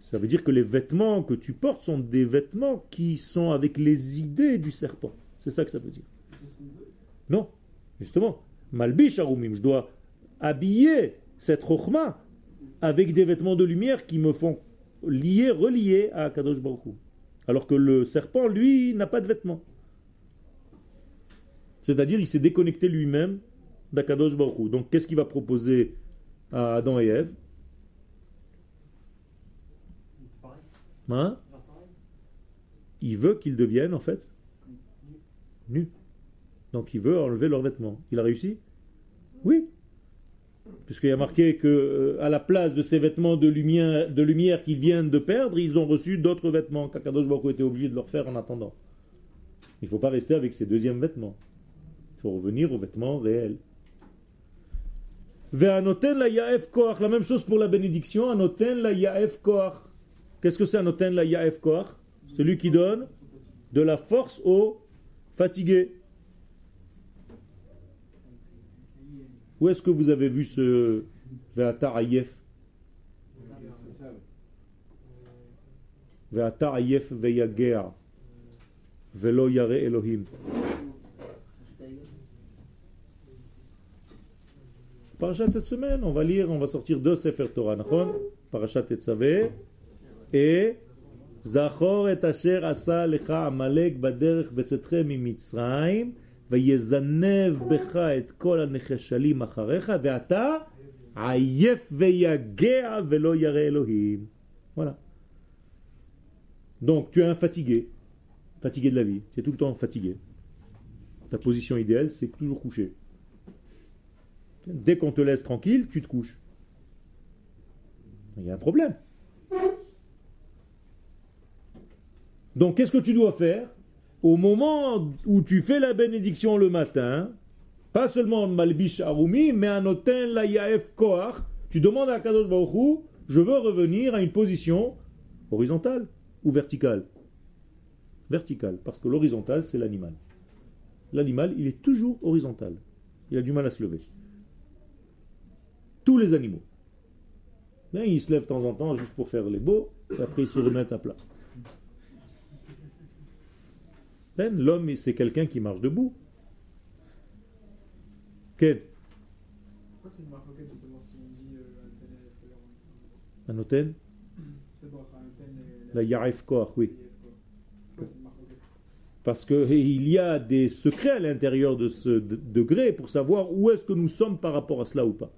Ça veut dire que les vêtements que tu portes sont des vêtements qui sont avec les idées du serpent. C'est ça que ça veut dire. Non, justement. Malbish Arumim, je dois habiller cette Chochma avec des vêtements de lumière qui me font lier, relier à Kadosh Baruch Hu. Alors que le serpent, lui, n'a pas de vêtements. C'est-à-dire, il s'est déconnecté lui-même d'Akadosh Baruch Hu. Donc, qu'est-ce qu'il va proposer à Adam et Ève? Hein? Il veut qu'ils deviennent, en fait, nus. Donc, il veut enlever leurs vêtements. Il a réussi? Oui. Puisqu'il y a marqué que euh, à la place de ces vêtements de lumière, de lumière qu'ils viennent de perdre, ils ont reçu d'autres vêtements qu'Akadosh Baruch Hu était obligé de leur faire en attendant. Il ne faut pas rester avec ses deuxièmes vêtements. Il faut revenir aux vêtements réels. La même chose pour la bénédiction. Qu'est-ce que c'est Anoten la Yaef Koach? Celui qui donne de la force aux fatigués. Où est-ce que vous avez vu ce Ve'ata Ayef? Ve'ata Ayef ve'yager ve'lo yare Elohim. Parachat cette semaine, on va lire, on va sortir deux Sefer Torah, Nachon, Parachat Tetzaveh et Zachor et Asher Asa Lecha Amalek Baderech Betzetchem Mitzrayim Veyezanev Becha et Kol Hanechashalim Acharecha Ve'ata Ayef Veyagea Velo Yare Elohim. Voilà. Donc tu es un fatigué, fatigué de la vie, tu es tout le temps fatigué. Ta position idéale, c'est toujours couché. Dès qu'on te laisse tranquille, tu te couches. Il y a un problème. Donc, qu'est-ce que tu dois faire? Au moment où tu fais la bénédiction le matin, pas seulement Malbish Arumi, mais un Oten la Yaef Koach, tu demandes à Kadosh Baruch Hu, je veux revenir à une position horizontale ou verticale? Verticale, parce que l'horizontale, c'est l'animal. L'animal, il est toujours horizontal. Il a du mal à se lever. Tous les animaux. Là, ils se lèvent de temps en temps juste pour faire les beaux, et après ils se remettent à plat. L'homme, c'est quelqu'un qui marche debout. Quel? Pourquoi c'est une marque auquel justement si on dit un hôtel? C'est bon, un hôtel. La Yaref Koach, oui. Parce qu'il y a des secrets à l'intérieur de ce degré pour savoir où est-ce que nous sommes par rapport à cela ou pas.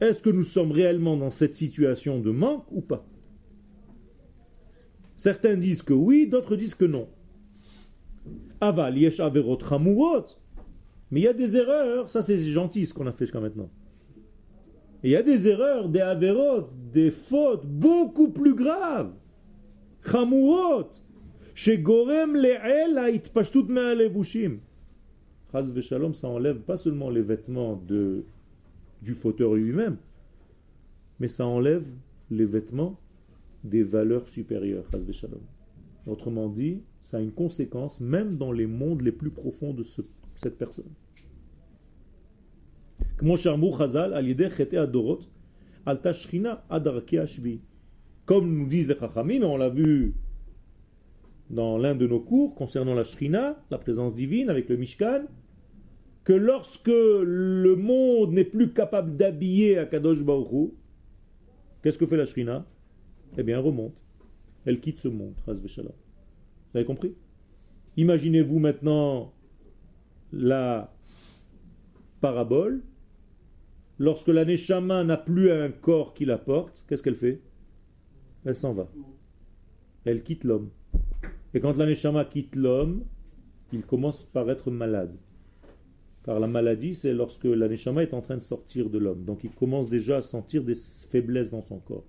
Est-ce que nous sommes réellement dans cette situation de manque ou pas? Certains disent que oui, d'autres disent que non. Aval, yesh averot hamurot. Mais il y a des erreurs, ça c'est gentil ce qu'on a fait jusqu'à maintenant. Et il y a des erreurs, des averot, des fautes beaucoup plus graves. Hamurot, shegorem le'el ha'itpashtut me'alevushim. Chaz v'shalom, ça enlève pas seulement les vêtements de... du fauteur lui-même, mais ça enlève les vêtements des valeurs supérieures. Autrement dit, ça a une conséquence même dans les mondes les plus profonds de ce, cette personne. Comme nous disent les Khachami, mais on l'a vu dans l'un de nos cours concernant la Shrina, la présence divine avec le Mishkan, que lorsque le monde n'est plus capable d'habiller Hakadosh Baruch Hu, qu'est-ce que fait la Shrina? Eh bien, elle remonte. Elle quitte ce monde. Vous avez compris? Imaginez-vous maintenant la parabole. Lorsque la Neshama n'a plus un corps qui la porte, qu'est-ce qu'elle fait? Elle s'en va. Elle quitte l'homme. Et quand la Neshama quitte l'homme, il commence par être malade. Car la maladie, c'est lorsque la Neshama est en train de sortir de l'homme. Donc il commence déjà à sentir des faiblesses dans son corps.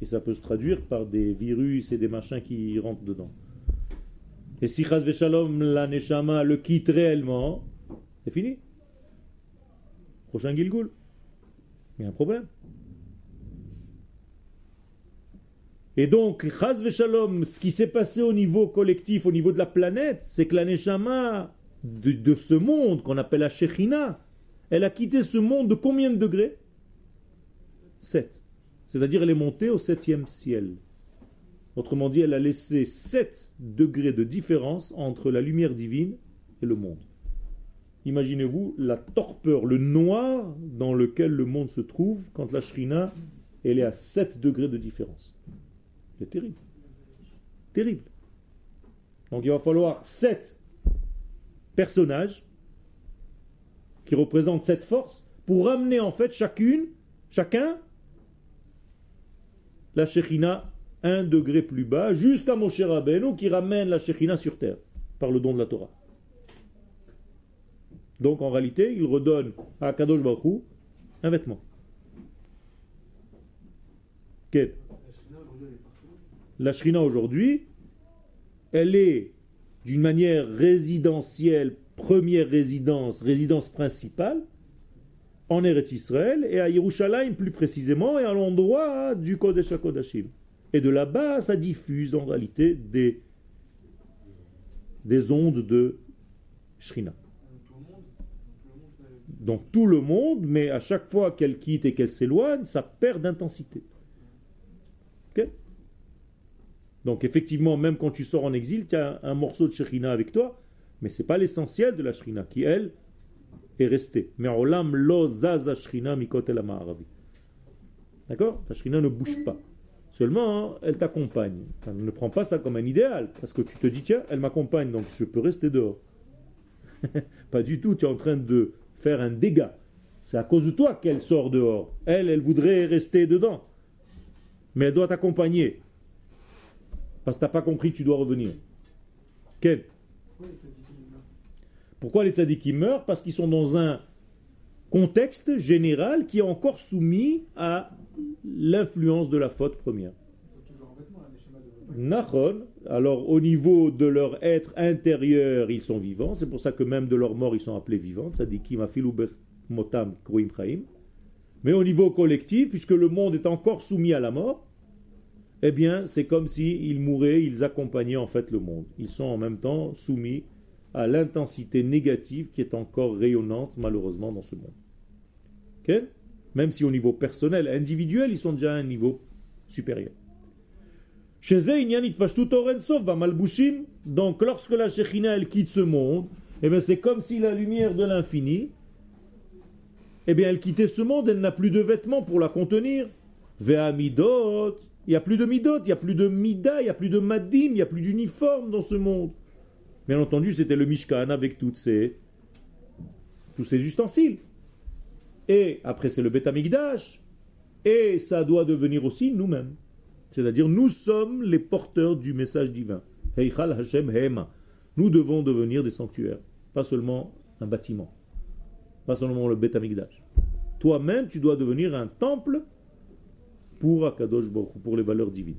Et ça peut se traduire par des virus et des machins qui rentrent dedans. Et si Chaz Veshalom, la Neshama le quitte réellement, c'est fini. Prochain Gilgoul. Il y a un problème. Et donc, Chaz Veshalom, ce qui s'est passé au niveau collectif, au niveau de la planète, c'est que la Neshama... De, de ce monde qu'on appelle la Shekhina, elle a quitté ce monde de combien de degrés? sept. C'est-à-dire elle est montée au septième ciel. Autrement dit, elle a laissé sept degrés de différence entre la lumière divine et le monde. Imaginez-vous la torpeur, le noir dans lequel le monde se trouve quand la Shekhina, elle est à sept degrés de différence. C'est terrible. Terrible. Donc il va falloir sept personnages qui représentent cette force pour ramener en fait chacune, chacun, la Shekhina un degré plus bas jusqu'à Moshe Rabbeinu qui ramène la Shekhina sur terre par le don de la Torah. Donc en réalité, il redonne à Kadosh Baruch Hu un vêtement. Quel? La Shekhina aujourd'hui, elle est d'une manière résidentielle, première résidence, résidence principale, en Eretz-Israël, et à Yerushalayim plus précisément, et à l'endroit du Kodesh HaKodashim. Et de là-bas, ça diffuse en réalité des, des ondes de Shrina. Dans tout le monde, mais à chaque fois qu'elle quitte et qu'elle s'éloigne, ça perd d'intensité. Okay? Donc effectivement, même quand tu sors en exil, tu as un morceau de Shrina avec toi, mais ce n'est pas l'essentiel de la Shrina qui, elle, est restée. Mais Olam lo zaza Shrina mikotel ha'ma'aravi. D'accord? La Shrina ne bouge pas. Seulement, elle t'accompagne. Enfin, ne prends pas ça comme un idéal, parce que tu te dis, tiens, elle m'accompagne, donc je peux rester dehors. Pas du tout, tu es en train de faire un dégât. C'est à cause de toi qu'elle sort dehors. Elle, elle voudrait rester dedans. Mais elle doit t'accompagner. Parce que tu n'as pas compris, tu dois revenir. Quel? Pourquoi les tzadikim meurent? Parce qu'ils sont dans un contexte général qui est encore soumis à l'influence de la faute première. Nachon, alors au niveau de leur être intérieur, ils sont vivants. C'est pour ça que même de leur mort, ils sont appelés vivants. Tzadikim afilu motam kruim chaim. Mais au niveau collectif, puisque le monde est encore soumis à la mort, eh bien, c'est comme s'ils mouraient, ils accompagnaient en fait le monde. Ils sont en même temps soumis à l'intensité négative qui est encore rayonnante, malheureusement, dans ce monde. Okay? Même si au niveau personnel, individuel, ils sont déjà à un niveau supérieur. Donc, lorsque la Shekhina, elle quitte ce monde, eh bien, c'est comme si la lumière de l'infini, eh bien, elle quittait ce monde, elle n'a plus de vêtements pour la contenir. Ve'a midot. Il n'y a plus de midot, il n'y a plus de mida, il n'y a plus de madim, il n'y a plus d'uniforme dans ce monde. Bien entendu, c'était le Mishkan avec toutes ses, tous ses ustensiles. Et après, c'est le Beit HaMikdash. Et ça doit devenir aussi nous-mêmes. C'est-à-dire, nous sommes les porteurs du message divin. Heichal Hashem Hema. Nous devons devenir des sanctuaires. Pas seulement un bâtiment. Pas seulement le Beit HaMikdash. Toi-même, tu dois devenir un temple pour Hakadosh Baruch Hu, pour les valeurs divines.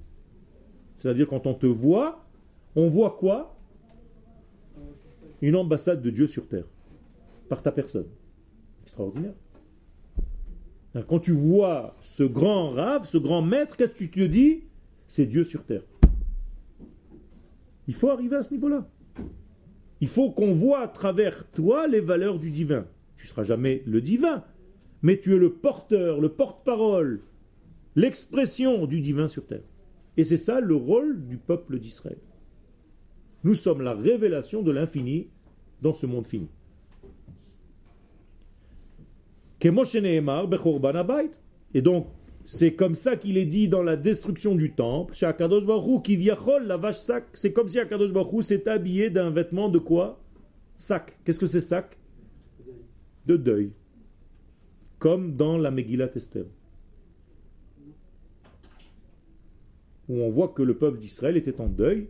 C'est-à-dire, quand on te voit, on voit quoi? Une ambassade de Dieu sur terre, par ta personne. Extraordinaire. Alors, quand tu vois ce grand Rav, ce grand maître, qu'est-ce que tu te dis? C'est Dieu sur terre. Il faut arriver à ce niveau-là. Il faut qu'on voit à travers toi les valeurs du divin. Tu ne seras jamais le divin, mais tu es le porteur, le porte-parole, l'expression du divin sur terre. Et c'est ça le rôle du peuple d'Israël. Nous sommes la révélation de l'infini dans ce monde fini. Et donc, c'est comme ça qu'il est dit dans la destruction du temple, chez Hakadosh Baruch Hu, qui viachol la vache sac. C'est comme si Hakadosh Baruch Hu s'est habillé d'un vêtement de quoi? Sac. Qu'est-ce que c'est sac? De deuil. Comme dans la Megillah Esther, où on voit que le peuple d'Israël était en deuil.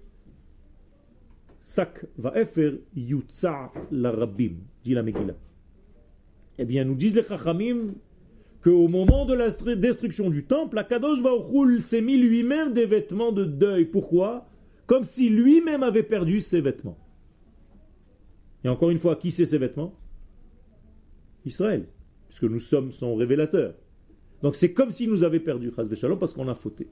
Sak va'efer yutza la rabbim, dit la Megillah. Eh bien, nous disent les Khachamim qu'au moment de la destruction du temple, Hakadosh Baruch Hu s'est mis lui-même des vêtements de deuil. Pourquoi? Comme si lui-même avait perdu ses vêtements. Et encore une fois, qui c'est ses vêtements? Israël, puisque nous sommes son révélateur. Donc c'est comme s'il nous avait perdu, Chas v'Shalom, parce qu'on a fauté.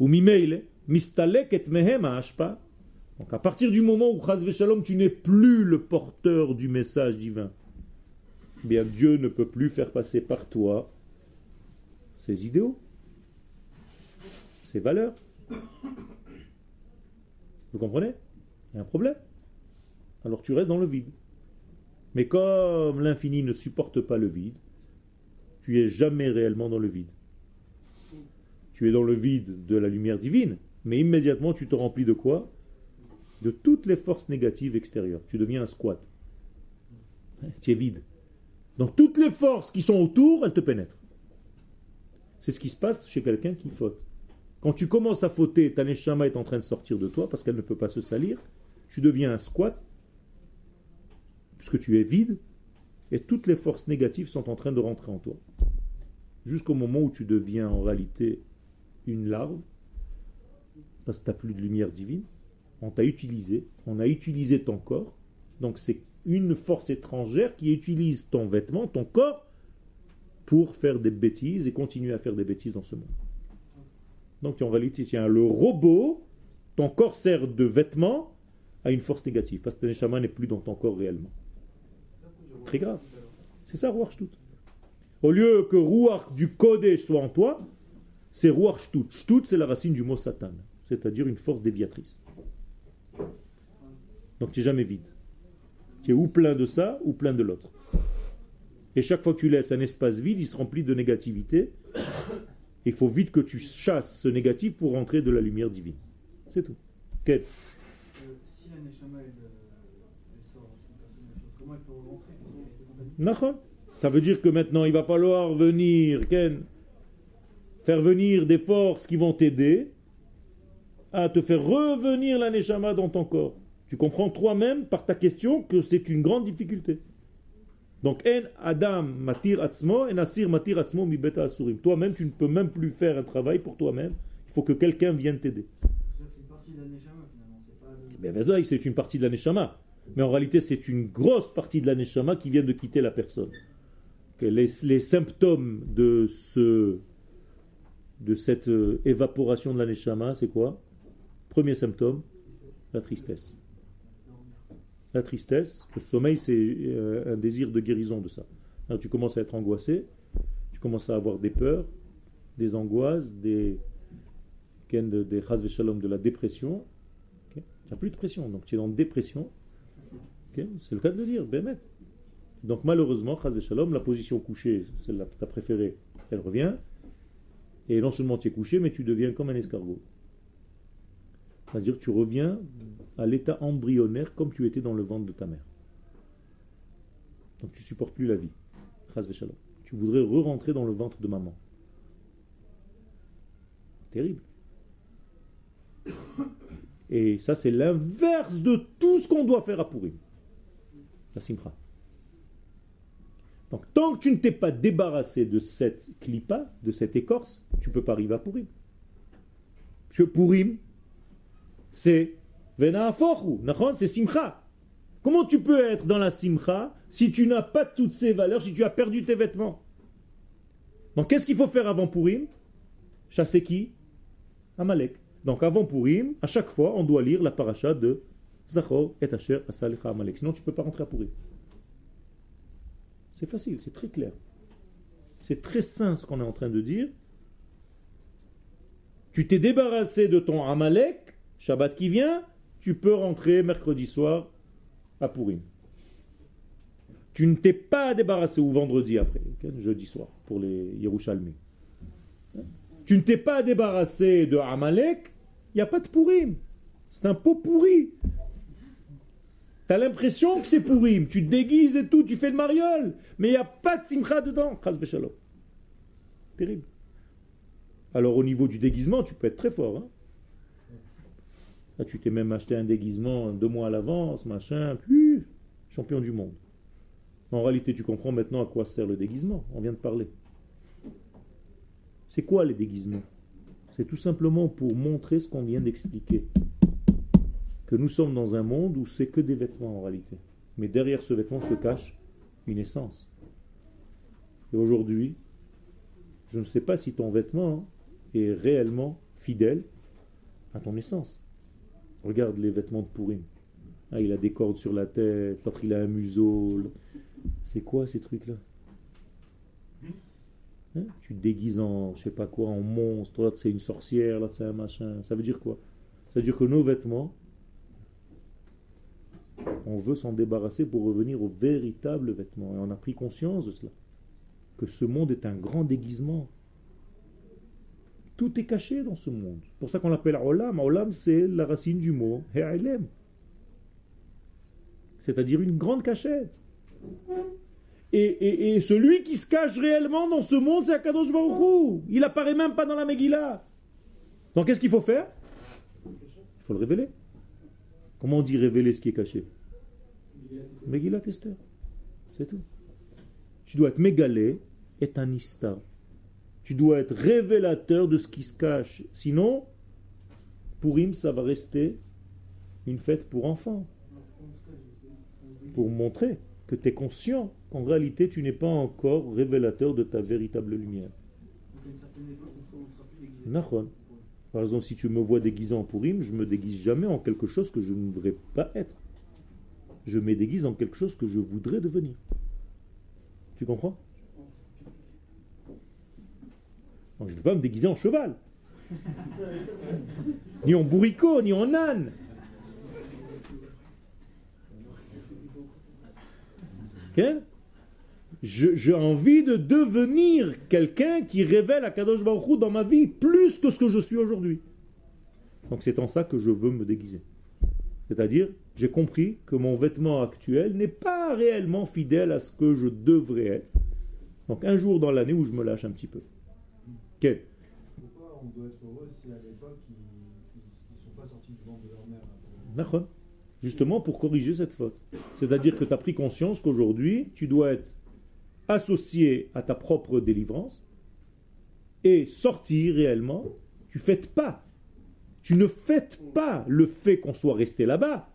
Ou mimeile, mistalek et mehem ha'ashpa. Donc à partir du moment où Chas v'Shalom, tu n'es plus le porteur du message divin, bien Dieu ne peut plus faire passer par toi ses idéaux, ses valeurs. Vous comprenez? Il y a un problème. Alors tu restes dans le vide. Mais comme l'infini ne supporte pas le vide, tu n'es jamais réellement dans le vide. Tu es dans le vide de la lumière divine, mais immédiatement tu te remplis de quoi? De toutes les forces négatives extérieures. Tu deviens un squat. Tu es vide. Donc toutes les forces qui sont autour, elles te pénètrent. C'est ce qui se passe chez quelqu'un qui faute. Quand tu commences à fauter, ta neshama est en train de sortir de toi parce qu'elle ne peut pas se salir. Tu deviens un squat, puisque tu es vide, et toutes les forces négatives sont en train de rentrer en toi. Jusqu'au moment où tu deviens en réalité une larve parce que tu n'as plus de lumière divine, on t'a utilisé, on a utilisé ton corps, donc c'est une force étrangère qui utilise ton vêtement, ton corps, pour faire des bêtises et continuer à faire des bêtises dans ce monde. Donc en réalité, tiens, le robot, ton corps sert de vêtement à une force négative, parce que ta neshama n'est plus dans ton corps réellement. Très grave. C'est ça, Ruach Shtut. Au lieu que Ruach du Kodesh soit en toi, c'est Ruach Shtut. Shtut, c'est la racine du mot Satan, c'est-à-dire une force déviatrice. Donc tu n'es jamais vide. Tu es ou plein de ça, ou plein de l'autre. Et chaque fois que tu laisses un espace vide, il se remplit de négativité. Il faut vite que tu chasses ce négatif pour rentrer de la lumière divine. C'est tout. Okay. Euh, si la neshama, elle, elle sort de son personnage, comment elle peut rentrer ? Ça veut dire que maintenant il va falloir venir Ken, faire venir des forces qui vont t'aider à te faire revenir la neshama dans ton corps. Tu comprends toi-même par ta question que c'est une grande difficulté. Donc en Adam matir atzmo en asir matir atzmo mi beta asurim. Toi-même tu ne peux même plus faire un travail pour toi-même, il faut que quelqu'un vienne t'aider. C'est une partie de la neshama finalement, c'est pas... ben, c'est une partie de la neshama. Mais en réalité, c'est une grosse partie de la neshama qui vient de quitter la personne. Les, les symptômes de, ce, de cette évaporation de la neshama, c'est quoi? Premier symptôme, la tristesse. La tristesse, le sommeil, c'est un désir de guérison de ça. Alors, tu commences à être angoissé, tu commences à avoir des peurs, des angoisses, des chas v'shalom, de la dépression. Okay. Tu n'as plus de pression, donc tu es dans la dépression. Okay, c'est le cas de le dire, Bémet. Donc malheureusement, chas v'shalom, la position couchée, celle que tu as préférée, elle revient. Et non seulement tu es couché, mais tu deviens comme un escargot. C'est-à-dire tu reviens à l'état embryonnaire comme tu étais dans le ventre de ta mère. Donc tu ne supportes plus la vie. Chas v'shalom. Tu voudrais re-rentrer dans le ventre de maman. Terrible. Et ça, c'est l'inverse de tout ce qu'on doit faire à Purim. La simcha. Donc, tant que tu ne t'es pas débarrassé de cette clipa, de cette écorce, tu ne peux pas arriver à Purim. Parce que Purim, c'est Vena Afochu, c'est simcha. Comment tu peux être dans la simcha si tu n'as pas toutes ces valeurs, si tu as perdu tes vêtements? Donc, qu'est-ce qu'il faut faire avant Purim? Chasser qui? Amalek. Donc, avant Purim, à chaque fois, on doit lire la paracha de Zachor et Asher Asalecha Amalek. Sinon, tu ne peux pas rentrer à Purim. C'est facile, c'est très clair. C'est très sain ce qu'on est en train de dire. Tu t'es débarrassé de ton Amalek, Shabbat qui vient, tu peux rentrer mercredi soir à Purim. Tu ne t'es pas débarrassé, ou vendredi après, jeudi soir, pour les Yerushalmi. Tu ne t'es pas débarrassé de Amalek, il n'y a pas de Purim. C'est un pot pourri. Tu as l'impression que c'est Purim. Tu te déguises et tout, tu fais le mariole. Mais il n'y a pas de simcha dedans. Chas v'shalom. Terrible. Alors au niveau du déguisement, tu peux être très fort. Hein? Là, tu t'es même acheté un déguisement deux mois à l'avance, machin, puis champion du monde. En réalité, tu comprends maintenant à quoi sert le déguisement. On vient de parler. C'est quoi les déguisements? C'est tout simplement pour montrer ce qu'on vient d'expliquer. Que nous sommes dans un monde où c'est que des vêtements en réalité. Mais derrière ce vêtement se cache une essence. Et aujourd'hui, je ne sais pas si ton vêtement est réellement fidèle à ton essence. Regarde les vêtements de Purim. Ah, il a des cordes sur la tête, l'autre il a un museau. C'est quoi ces trucs-là? Hein? Tu te déguises en, je sais pas quoi, en monstre, là c'est une sorcière, là c'est un machin. Ça veut dire quoi? Ça veut dire que nos vêtements, on veut s'en débarrasser pour revenir aux véritables vêtements. Et on a pris conscience de cela. Que ce monde est un grand déguisement. Tout est caché dans ce monde. C'est pour ça qu'on l'appelle Olam. Olam, c'est la racine du mot He'elem. C'est-à-dire une grande cachette. Et, et, et celui qui se cache réellement dans ce monde, c'est Hakadosh Baruch Hu. Il n'apparaît même pas dans la Megillah. Donc qu'est-ce qu'il faut faire? Il faut le révéler. Comment on dit révéler ce qui est caché? Megillah Esther. C'est tout. Tu dois être mégalé et un ista. Tu dois être révélateur de ce qui se cache. Sinon, Purim, ça va rester une fête pour enfants. Pour montrer que tu es conscient qu'en réalité, tu n'es pas encore révélateur de ta véritable lumière. Nahon. Par exemple, si tu me vois déguisé en Purim, je ne me déguise jamais en quelque chose que je ne voudrais pas être. Je me déguise en quelque chose que je voudrais devenir. Tu comprends? Non, je ne veux pas me déguiser en cheval. Ni en bourricot, ni en âne. Okay? Je, j'ai envie de devenir quelqu'un qui révèle Hakadosh Baruch Hu dans ma vie plus que ce que je suis aujourd'hui. Donc c'est en ça que je veux me déguiser. C'est-à-dire, j'ai compris que mon vêtement actuel n'est pas réellement fidèle à ce que je devrais être. Donc un jour dans l'année où je me lâche un petit peu. Okay. Pourquoi on doit être heureux si à l'époque ils ne sont pas sortis du ventre de leur mère? D'accord. Justement pour corriger cette faute. C'est-à-dire que tu as pris conscience qu'aujourd'hui, tu dois être associé à ta propre délivrance et sortir réellement. Tu ne fêtes pas. Tu ne fêtes pas le fait qu'on soit resté là-bas.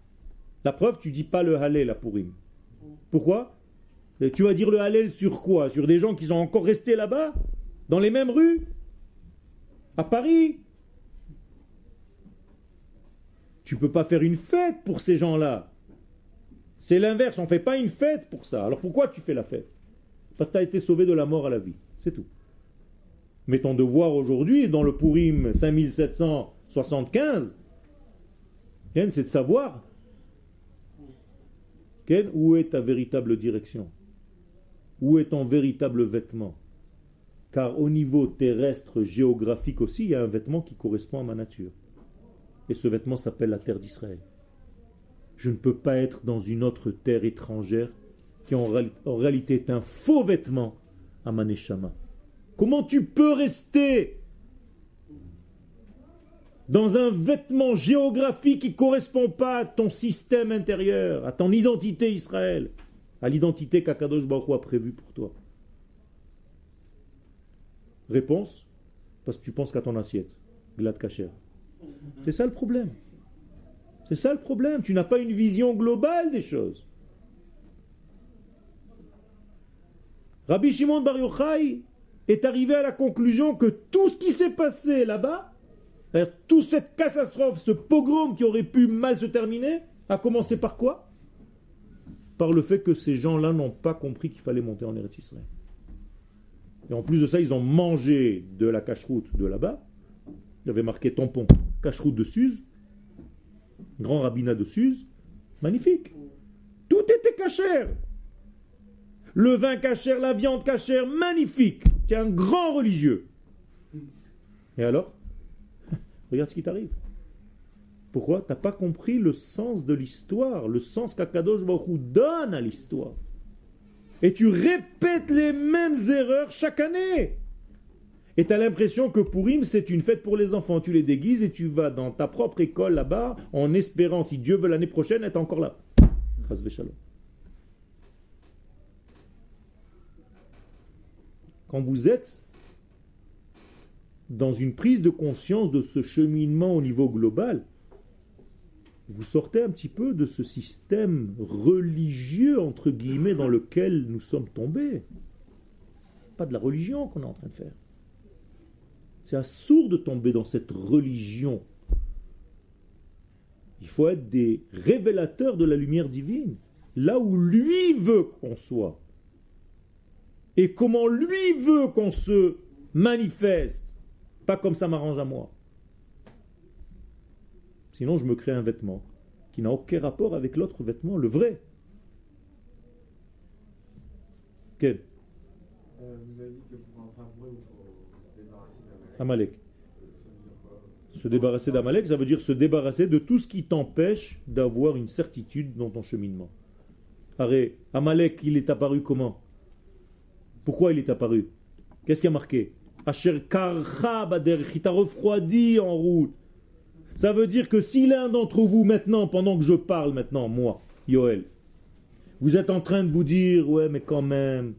La preuve, tu ne dis pas le Hallel à Purim. Pourquoi? Tu vas dire le Hallel sur quoi? Sur des gens qui sont encore restés là-bas? Dans les mêmes rues? À Paris? Tu ne peux pas faire une fête pour ces gens-là. C'est l'inverse, on ne fait pas une fête pour ça. Alors pourquoi tu fais la fête? Parce que tu as été sauvé de la mort à la vie, c'est tout. Mais ton devoir aujourd'hui, dans le Purim cinq mille sept cent soixante-quinze, c'est de savoir où est ta véritable direction. Où est ton véritable vêtement? Car au niveau terrestre, géographique aussi, il y a un vêtement qui correspond à ma nature. Et ce vêtement s'appelle la terre d'Israël. Je ne peux pas être dans une autre terre étrangère qui en, en réalité est un faux vêtement à ma Neshama. Comment tu peux rester dans un vêtement géographique qui ne correspond pas à ton système intérieur, à ton identité Israël, à l'identité qu'Akadosh Baruch Hu a prévue pour toi? Réponse, parce que tu penses qu'à ton assiette, glad cachère. C'est ça le problème. C'est ça le problème. Tu n'as pas une vision globale des choses. Rabbi Shimon Bar Yochai est arrivé à la conclusion que tout ce qui s'est passé là-bas, toute cette catastrophe, ce pogrom qui aurait pu mal se terminer, a commencé par quoi? Par le fait que ces gens-là n'ont pas compris qu'il fallait monter en Eretz-Israël. Et en plus de ça, ils ont mangé de la kashrut de là-bas. Il avait marqué tampon, kashrut de Suse, grand rabbinat de Suse, magnifique. Tout était kasher. Le vin kasher, la viande kasher, magnifique. Tu es un grand religieux. Et alors? Regarde ce qui t'arrive. Pourquoi? Tu n'as pas compris le sens de l'histoire, le sens qu'Akadosh Baruch Hu donne à l'histoire. Et tu répètes les mêmes erreurs chaque année. Et tu as l'impression que Purim, c'est une fête pour les enfants. Tu les déguises et tu vas dans ta propre école là-bas en espérant, si Dieu veut l'année prochaine, être encore là. Chas v'shalom. Quand vous êtes dans une prise de conscience de ce cheminement au niveau global, vous sortez un petit peu de ce système religieux, entre guillemets, dans lequel nous sommes tombés. Pas de la religion qu'on est en train de faire. C'est assourd de tomber dans cette religion. Il faut être des révélateurs de la lumière divine, là où lui veut qu'on soit. Et comment lui veut qu'on se manifeste, pas comme ça m'arrange à moi. Sinon je me crée un vêtement qui n'a aucun rapport avec l'autre vêtement, le vrai. Quel ? euh, Vous avez dit que pour un vrai ou pour... Amalek. Se débarrasser d'Amalek, ça veut dire se débarrasser de tout ce qui t'empêche d'avoir une certitude dans ton cheminement. Arrête, Amalek, il est apparu comment? Pourquoi il est apparu? Qu'est-ce qui a marqué? Asher karcha baderech, il t'a refroidi en route. Ça veut dire que si l'un d'entre vous maintenant, pendant que je parle maintenant, moi, Yoel, vous êtes en train de vous dire, ouais mais quand même...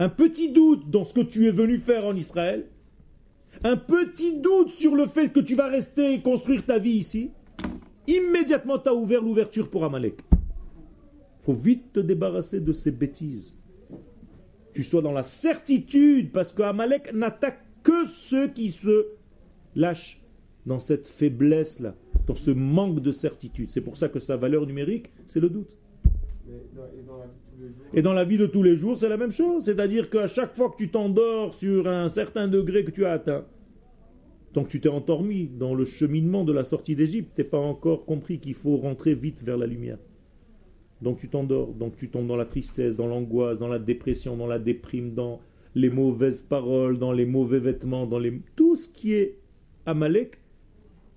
un petit doute dans ce que tu es venu faire en Israël, un petit doute sur le fait que tu vas rester et construire ta vie ici, immédiatement tu as ouvert l'ouverture pour Amalek. Il faut vite te débarrasser de ces bêtises. Tu sois dans la certitude, parce qu'Amalek n'attaque que ceux qui se lâchent dans cette faiblesse-là, dans ce manque de certitude. C'est pour ça que sa valeur numérique, c'est le doute. Et dans la vie de tous les jours, c'est la même chose. C'est-à-dire qu'à chaque fois que tu t'endors sur un certain degré que tu as atteint, tant que tu t'es endormi dans le cheminement de la sortie d'Égypte, tu n'es pas encore compris qu'il faut rentrer vite vers la lumière. Donc tu t'endors, donc tu tombes dans la tristesse, dans l'angoisse, dans la dépression, dans la déprime, dans les mauvaises paroles, dans les mauvais vêtements, dans les... tout ce qui est Amalek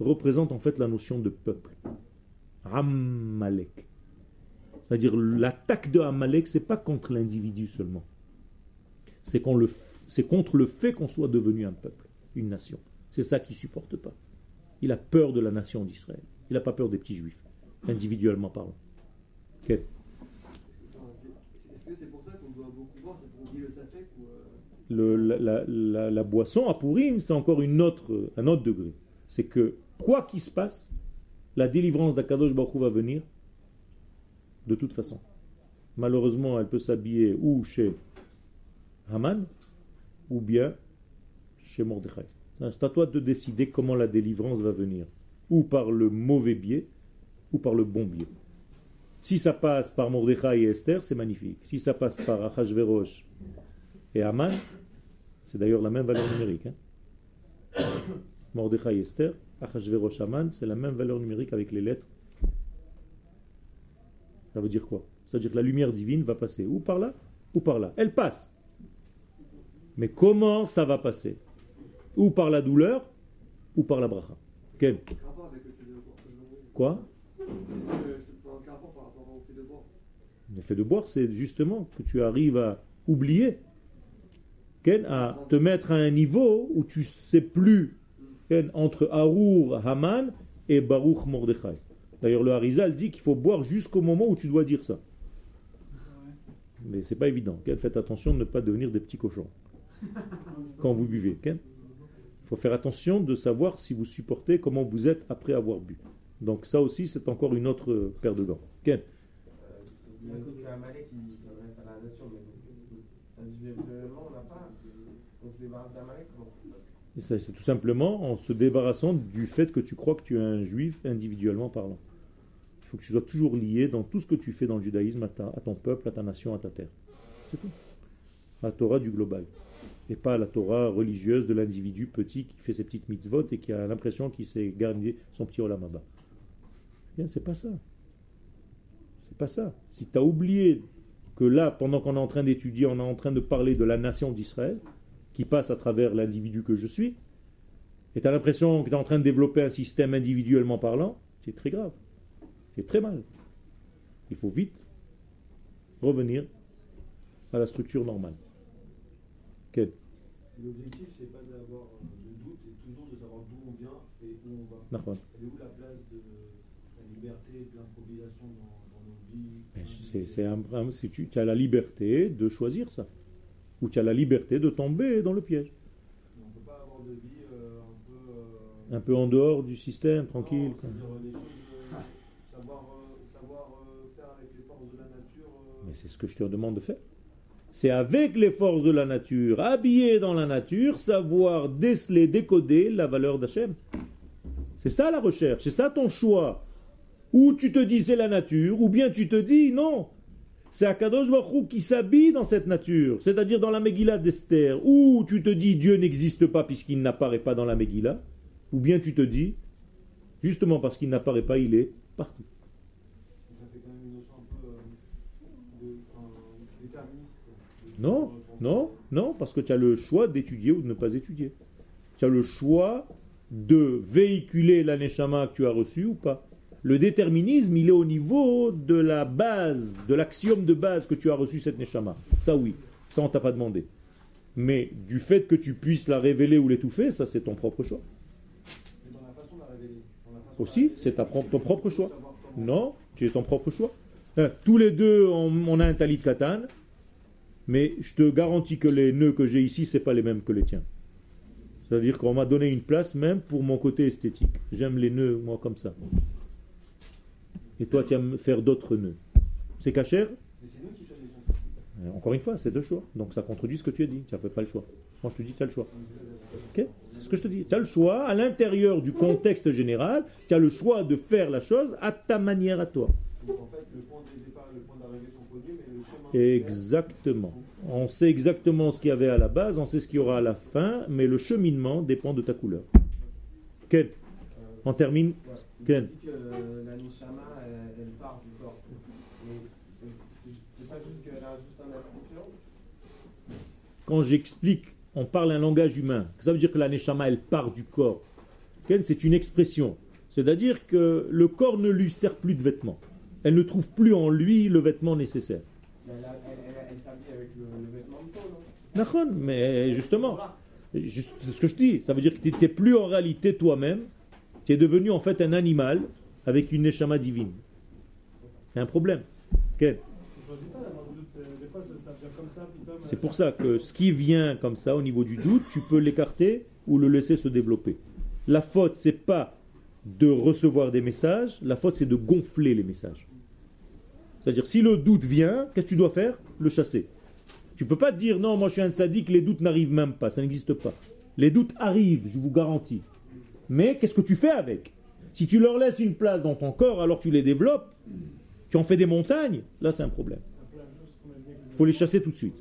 représente en fait la notion de peuple. Amalek. C'est-à-dire l'attaque de Amalek, ce n'est pas contre l'individu seulement. C'est contre le fait qu'on soit devenu un peuple, une nation. C'est ça qu'il ne supporte pas. Il a peur de la nation d'Israël. Il n'a pas peur des petits juifs, individuellement parlant. Okay. Est-ce que c'est pour ça qu'on doit beaucoup boire, c'est pour oublier le safek ou euh... le, la, la, la, la boisson à Purim, c'est encore une autre, un autre degré. C'est que, quoi qu'il se passe, la délivrance d'Hakadosh Baruch Hu va venir de toute façon. Malheureusement, elle peut s'habiller ou chez Haman ou bien chez Mordechai. C'est à toi de décider comment la délivrance va venir. Ou par le mauvais biais ou par le bon biais. Si ça passe par Mordechai et Esther, c'est magnifique. Si ça passe par Achashverosh et Haman, c'est d'ailleurs la même valeur numérique. Hein? Mordechai et Esther, Achashverosh, Haman, c'est la même valeur numérique avec les lettres. Ça veut dire quoi? Ça veut dire que la lumière divine va passer ou par là, ou par là. Elle passe. Mais comment ça va passer? Ou par la douleur, ou par la bracha. Okay. Quoi? L'effet de boire, c'est justement que tu arrives à oublier, à te mettre à un niveau où tu ne sais plus entre Arour Haman et Baruch Mordechai. D'ailleurs, le Harizal dit qu'il faut boire jusqu'au moment où tu dois dire ça. Mais ce n'est pas évident. Faites attention de ne pas devenir des petits cochons quand vous buvez. Il faut faire attention de savoir si vous supportez comment vous êtes après avoir bu. Donc ça aussi, c'est encore une autre paire de gants. Okay. Il y a que Amalek qui s'adresse à la nation, mais individuellement, on n'a pas. On se débarrasse d'Amalek, comment ça se passe ? Et ça, c'est tout simplement en se débarrassant du fait que tu crois que tu es un juif individuellement parlant. Il faut que tu sois toujours lié dans tout ce que tu fais dans le judaïsme à, ta, à ton peuple, à ta nation, à ta terre. C'est tout. La Torah du global. Et pas la Torah religieuse de l'individu petit qui fait ses petites mitzvot et qui a l'impression qu'il s'est gagné son petit olam haba. Bien, c'est pas ça. C'est pas ça. Si tu as oublié que là, pendant qu'on est en train d'étudier, on est en train de parler de la nation d'Israël, qui passe à travers l'individu que je suis, et tu as l'impression que tu es en train de développer un système individuellement parlant, c'est très grave. C'est très mal. Il faut vite revenir à la structure normale. Quel ? L'objectif, c'est pas d'avoir de doute, et toujours de savoir d'où on vient et où on va. Et où la place de la liberté, de l'improvisation dans... C'est, c'est un, c'est, tu, tu as la liberté de choisir ça, ou tu as la liberté de tomber dans le piège. On peut pas avoir de vie euh, un, peu, euh, un peu en dehors du système, tranquille. Non, les choses, euh, savoir, euh, savoir euh, faire avec les forces de la nature. Euh... Mais c'est ce que je te demande de faire. C'est avec les forces de la nature, habillé dans la nature, savoir déceler, décoder la valeur d'Hachem. C'est ça la recherche, c'est ça ton choix. Ou tu te dis c'est la nature, ou bien tu te dis non, c'est Hakadosh Baruch Hu qui s'habille dans cette nature, c'est-à-dire dans la Megillah d'Esther, ou tu te dis Dieu n'existe pas puisqu'il n'apparaît pas dans la Megillah, ou bien tu te dis justement parce qu'il n'apparaît pas, il est partout. Ça fait quand même une notion un peu euh, de, euh, déterministe. Non, non, non, parce que tu as le choix d'étudier ou de ne pas étudier. Tu as le choix de véhiculer la Neshama que tu as reçue ou pas. Le déterminisme, il est au niveau de la base, de l'axiome de base que tu as reçu cette Neshama. Ça oui, ça on ne t'a pas demandé. Mais du fait que tu puisses la révéler ou l'étouffer, ça c'est ton propre choix. Mais dans la façon de la révéler, dans la façon aussi, de la révéler, c'est ta pro- ton propre choix. Non, tu es ton propre choix. Hein, tous les deux, on, on a un talit katan, mais je te garantis que les nœuds que j'ai ici, ce n'est pas les mêmes que les tiens. C'est-à-dire qu'on m'a donné une place même pour mon côté esthétique. J'aime les nœuds, moi, comme ça. Et toi, tu aimes faire d'autres nœuds. C'est cachère? Mais c'est nous qui choisissons. Encore une fois, c'est deux choix. Donc ça contredit ce que tu as dit. Tu n'as pas le choix. Moi, je te dis que tu as le choix. Okay? C'est ce que je te dis. Tu as le choix, à l'intérieur du contexte général, tu as le choix de faire la chose à ta manière, à toi. Donc, en fait, le point de départ et le point d'arrivée sont connus, mais le chemin... Exactement. On sait exactement ce qu'il y avait à la base, on sait ce qu'il y aura à la fin, mais le cheminement dépend de ta couleur. Ken, euh, on termine. Ouais. Ken. Tu dis que euh, la Neshama, elle, elle part du corps. C'est pas juste qu'elle a juste un appréciation. Quand j'explique, on parle un langage humain. Ça veut dire que la Neshama, elle part du corps. Ken, c'est une expression. C'est-à-dire que le corps ne lui sert plus de vêtements. Elle ne trouve plus en lui le vêtement nécessaire. Elle, elle, elle, elle s'habille avec le, le vêtement de peau, non? D'accord, mais justement, juste, c'est ce que je dis. Ça veut dire que tu n'étais plus en réalité toi-même. Tu es devenu en fait un animal avec une neshama divine. C'est un problème. Quel? C'est pour ça que ce qui vient comme ça au niveau du doute, tu peux l'écarter ou le laisser se développer. La faute, c'est pas de recevoir des messages, la faute c'est de gonfler les messages. C'est-à-dire, si le doute vient, qu'est-ce que tu dois faire? Le chasser. Tu ne peux pas dire, non, moi je suis un sadique, les doutes n'arrivent même pas, ça n'existe pas. Les doutes arrivent, je vous garantis. Mais qu'est-ce que tu fais avec? Si tu leur laisses une place dans ton corps, alors tu les développes, tu en fais des montagnes, là c'est un problème. Il faut les chasser tout de suite.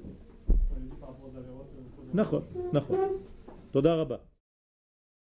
Nakhon, nakhon. Toda Rabba.